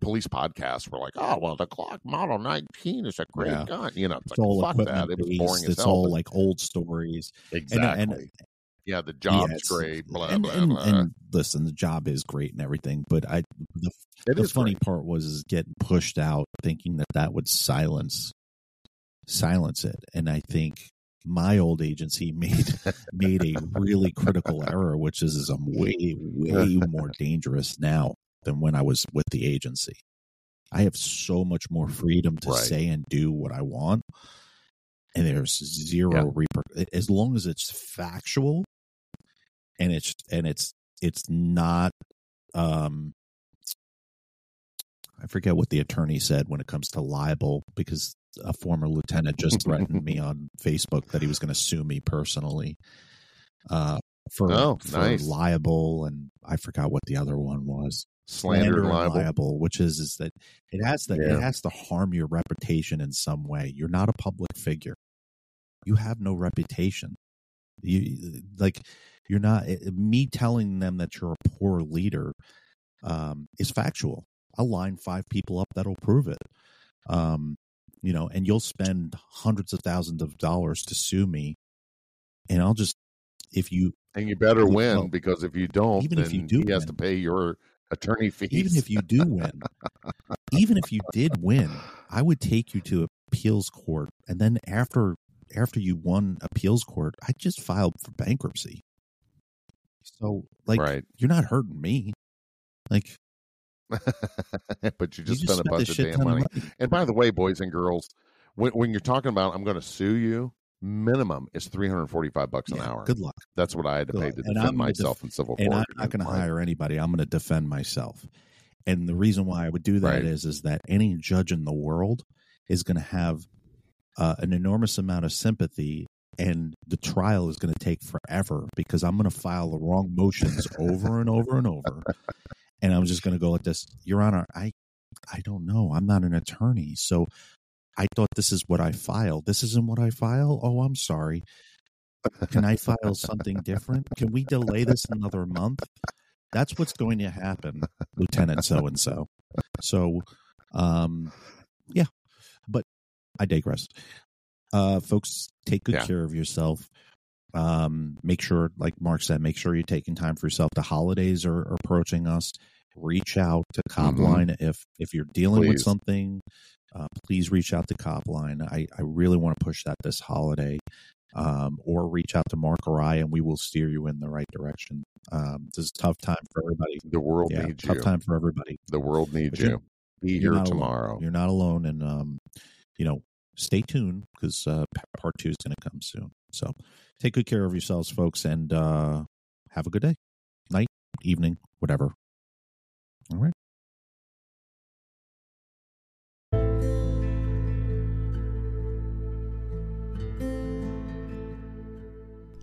police podcasts were like, oh, well, the Glock Model nineteen is a great yeah. gun. You know, it's, it's like, all fuck that. It was boring as hell. It's all like old stories. Exactly. And, and, yeah, the job's yes. great, blah, and, blah, and, blah. And listen, the job is great and everything, but I the, the funny great. part was is getting pushed out thinking that that would silence silence it. And I think my old agency made made a really critical error, which is, is I'm way, way more dangerous now than when I was with the agency. I have so much more freedom to right. say and do what I want. And there's zero yeah. repercussions. As long as it's factual and it's, and it's, it's not, um, I forget what the attorney said when it comes to libel, because a former lieutenant just threatened me on Facebook that he was going to sue me personally. Uh, for, oh, for nice. libel. And I forgot what the other one was. Slander and libel. libel, which is is that it has to yeah. it has to harm your reputation in some way. You're not a public figure. You have no reputation. You like you're not it, me telling them that you're a poor leader um, is factual. I'll line five people up that'll prove it. Um, you know, and you'll spend hundreds of thousands of dollars to sue me, and I'll just if you and you better you win know, because if you don't, even then if you do, he win. has to pay your attorney fees. Even if you do win, even if you did win, I would take you to appeals court, and then after after you won appeals court, I just filed for bankruptcy. So, like, right. you're not hurting me, like. But you just, you just spent a bunch of damn money. money. And by the way, boys and girls, when, when you're talking about I'm going to sue you, minimum is three hundred forty-five bucks an yeah, hour. Good luck. That's what I had to good pay luck. to and defend myself def- in civil court. And I'm not going to hire anybody. I'm going to defend myself. And the reason why I would do that right. is, is that any judge in the world is going to have uh, an enormous amount of sympathy, and the trial is going to take forever because I'm going to file the wrong motions over and over and over. And I'm just going to go like this, Your Honor, I, I don't know. I'm not an attorney. So I thought this is what I filed. This isn't what I file? Oh, I'm sorry. Can I file something different? Can we delay this another month? That's what's going to happen, Lieutenant so-and-so. So, um, yeah, but I digress. Uh, folks, take good yeah. care of yourself. Um, make sure, like Marc said, make sure you're taking time for yourself. The holidays are, are approaching us. Reach out to CopLine mm-hmm. if, if you're dealing Please. with something. uh, please reach out to CopLine. I, I really want to push that this holiday, um, or reach out to Marc or I, and we will steer you in the right direction. Um, this is a tough time for everybody. The world yeah, needs tough you. Tough time for everybody. The world needs you. Be here tomorrow. Alone. You're not alone. And, um, you know, stay tuned, because uh, part two is going to come soon. So take good care of yourselves, folks, and uh, have a good day, night, evening, whatever. All right.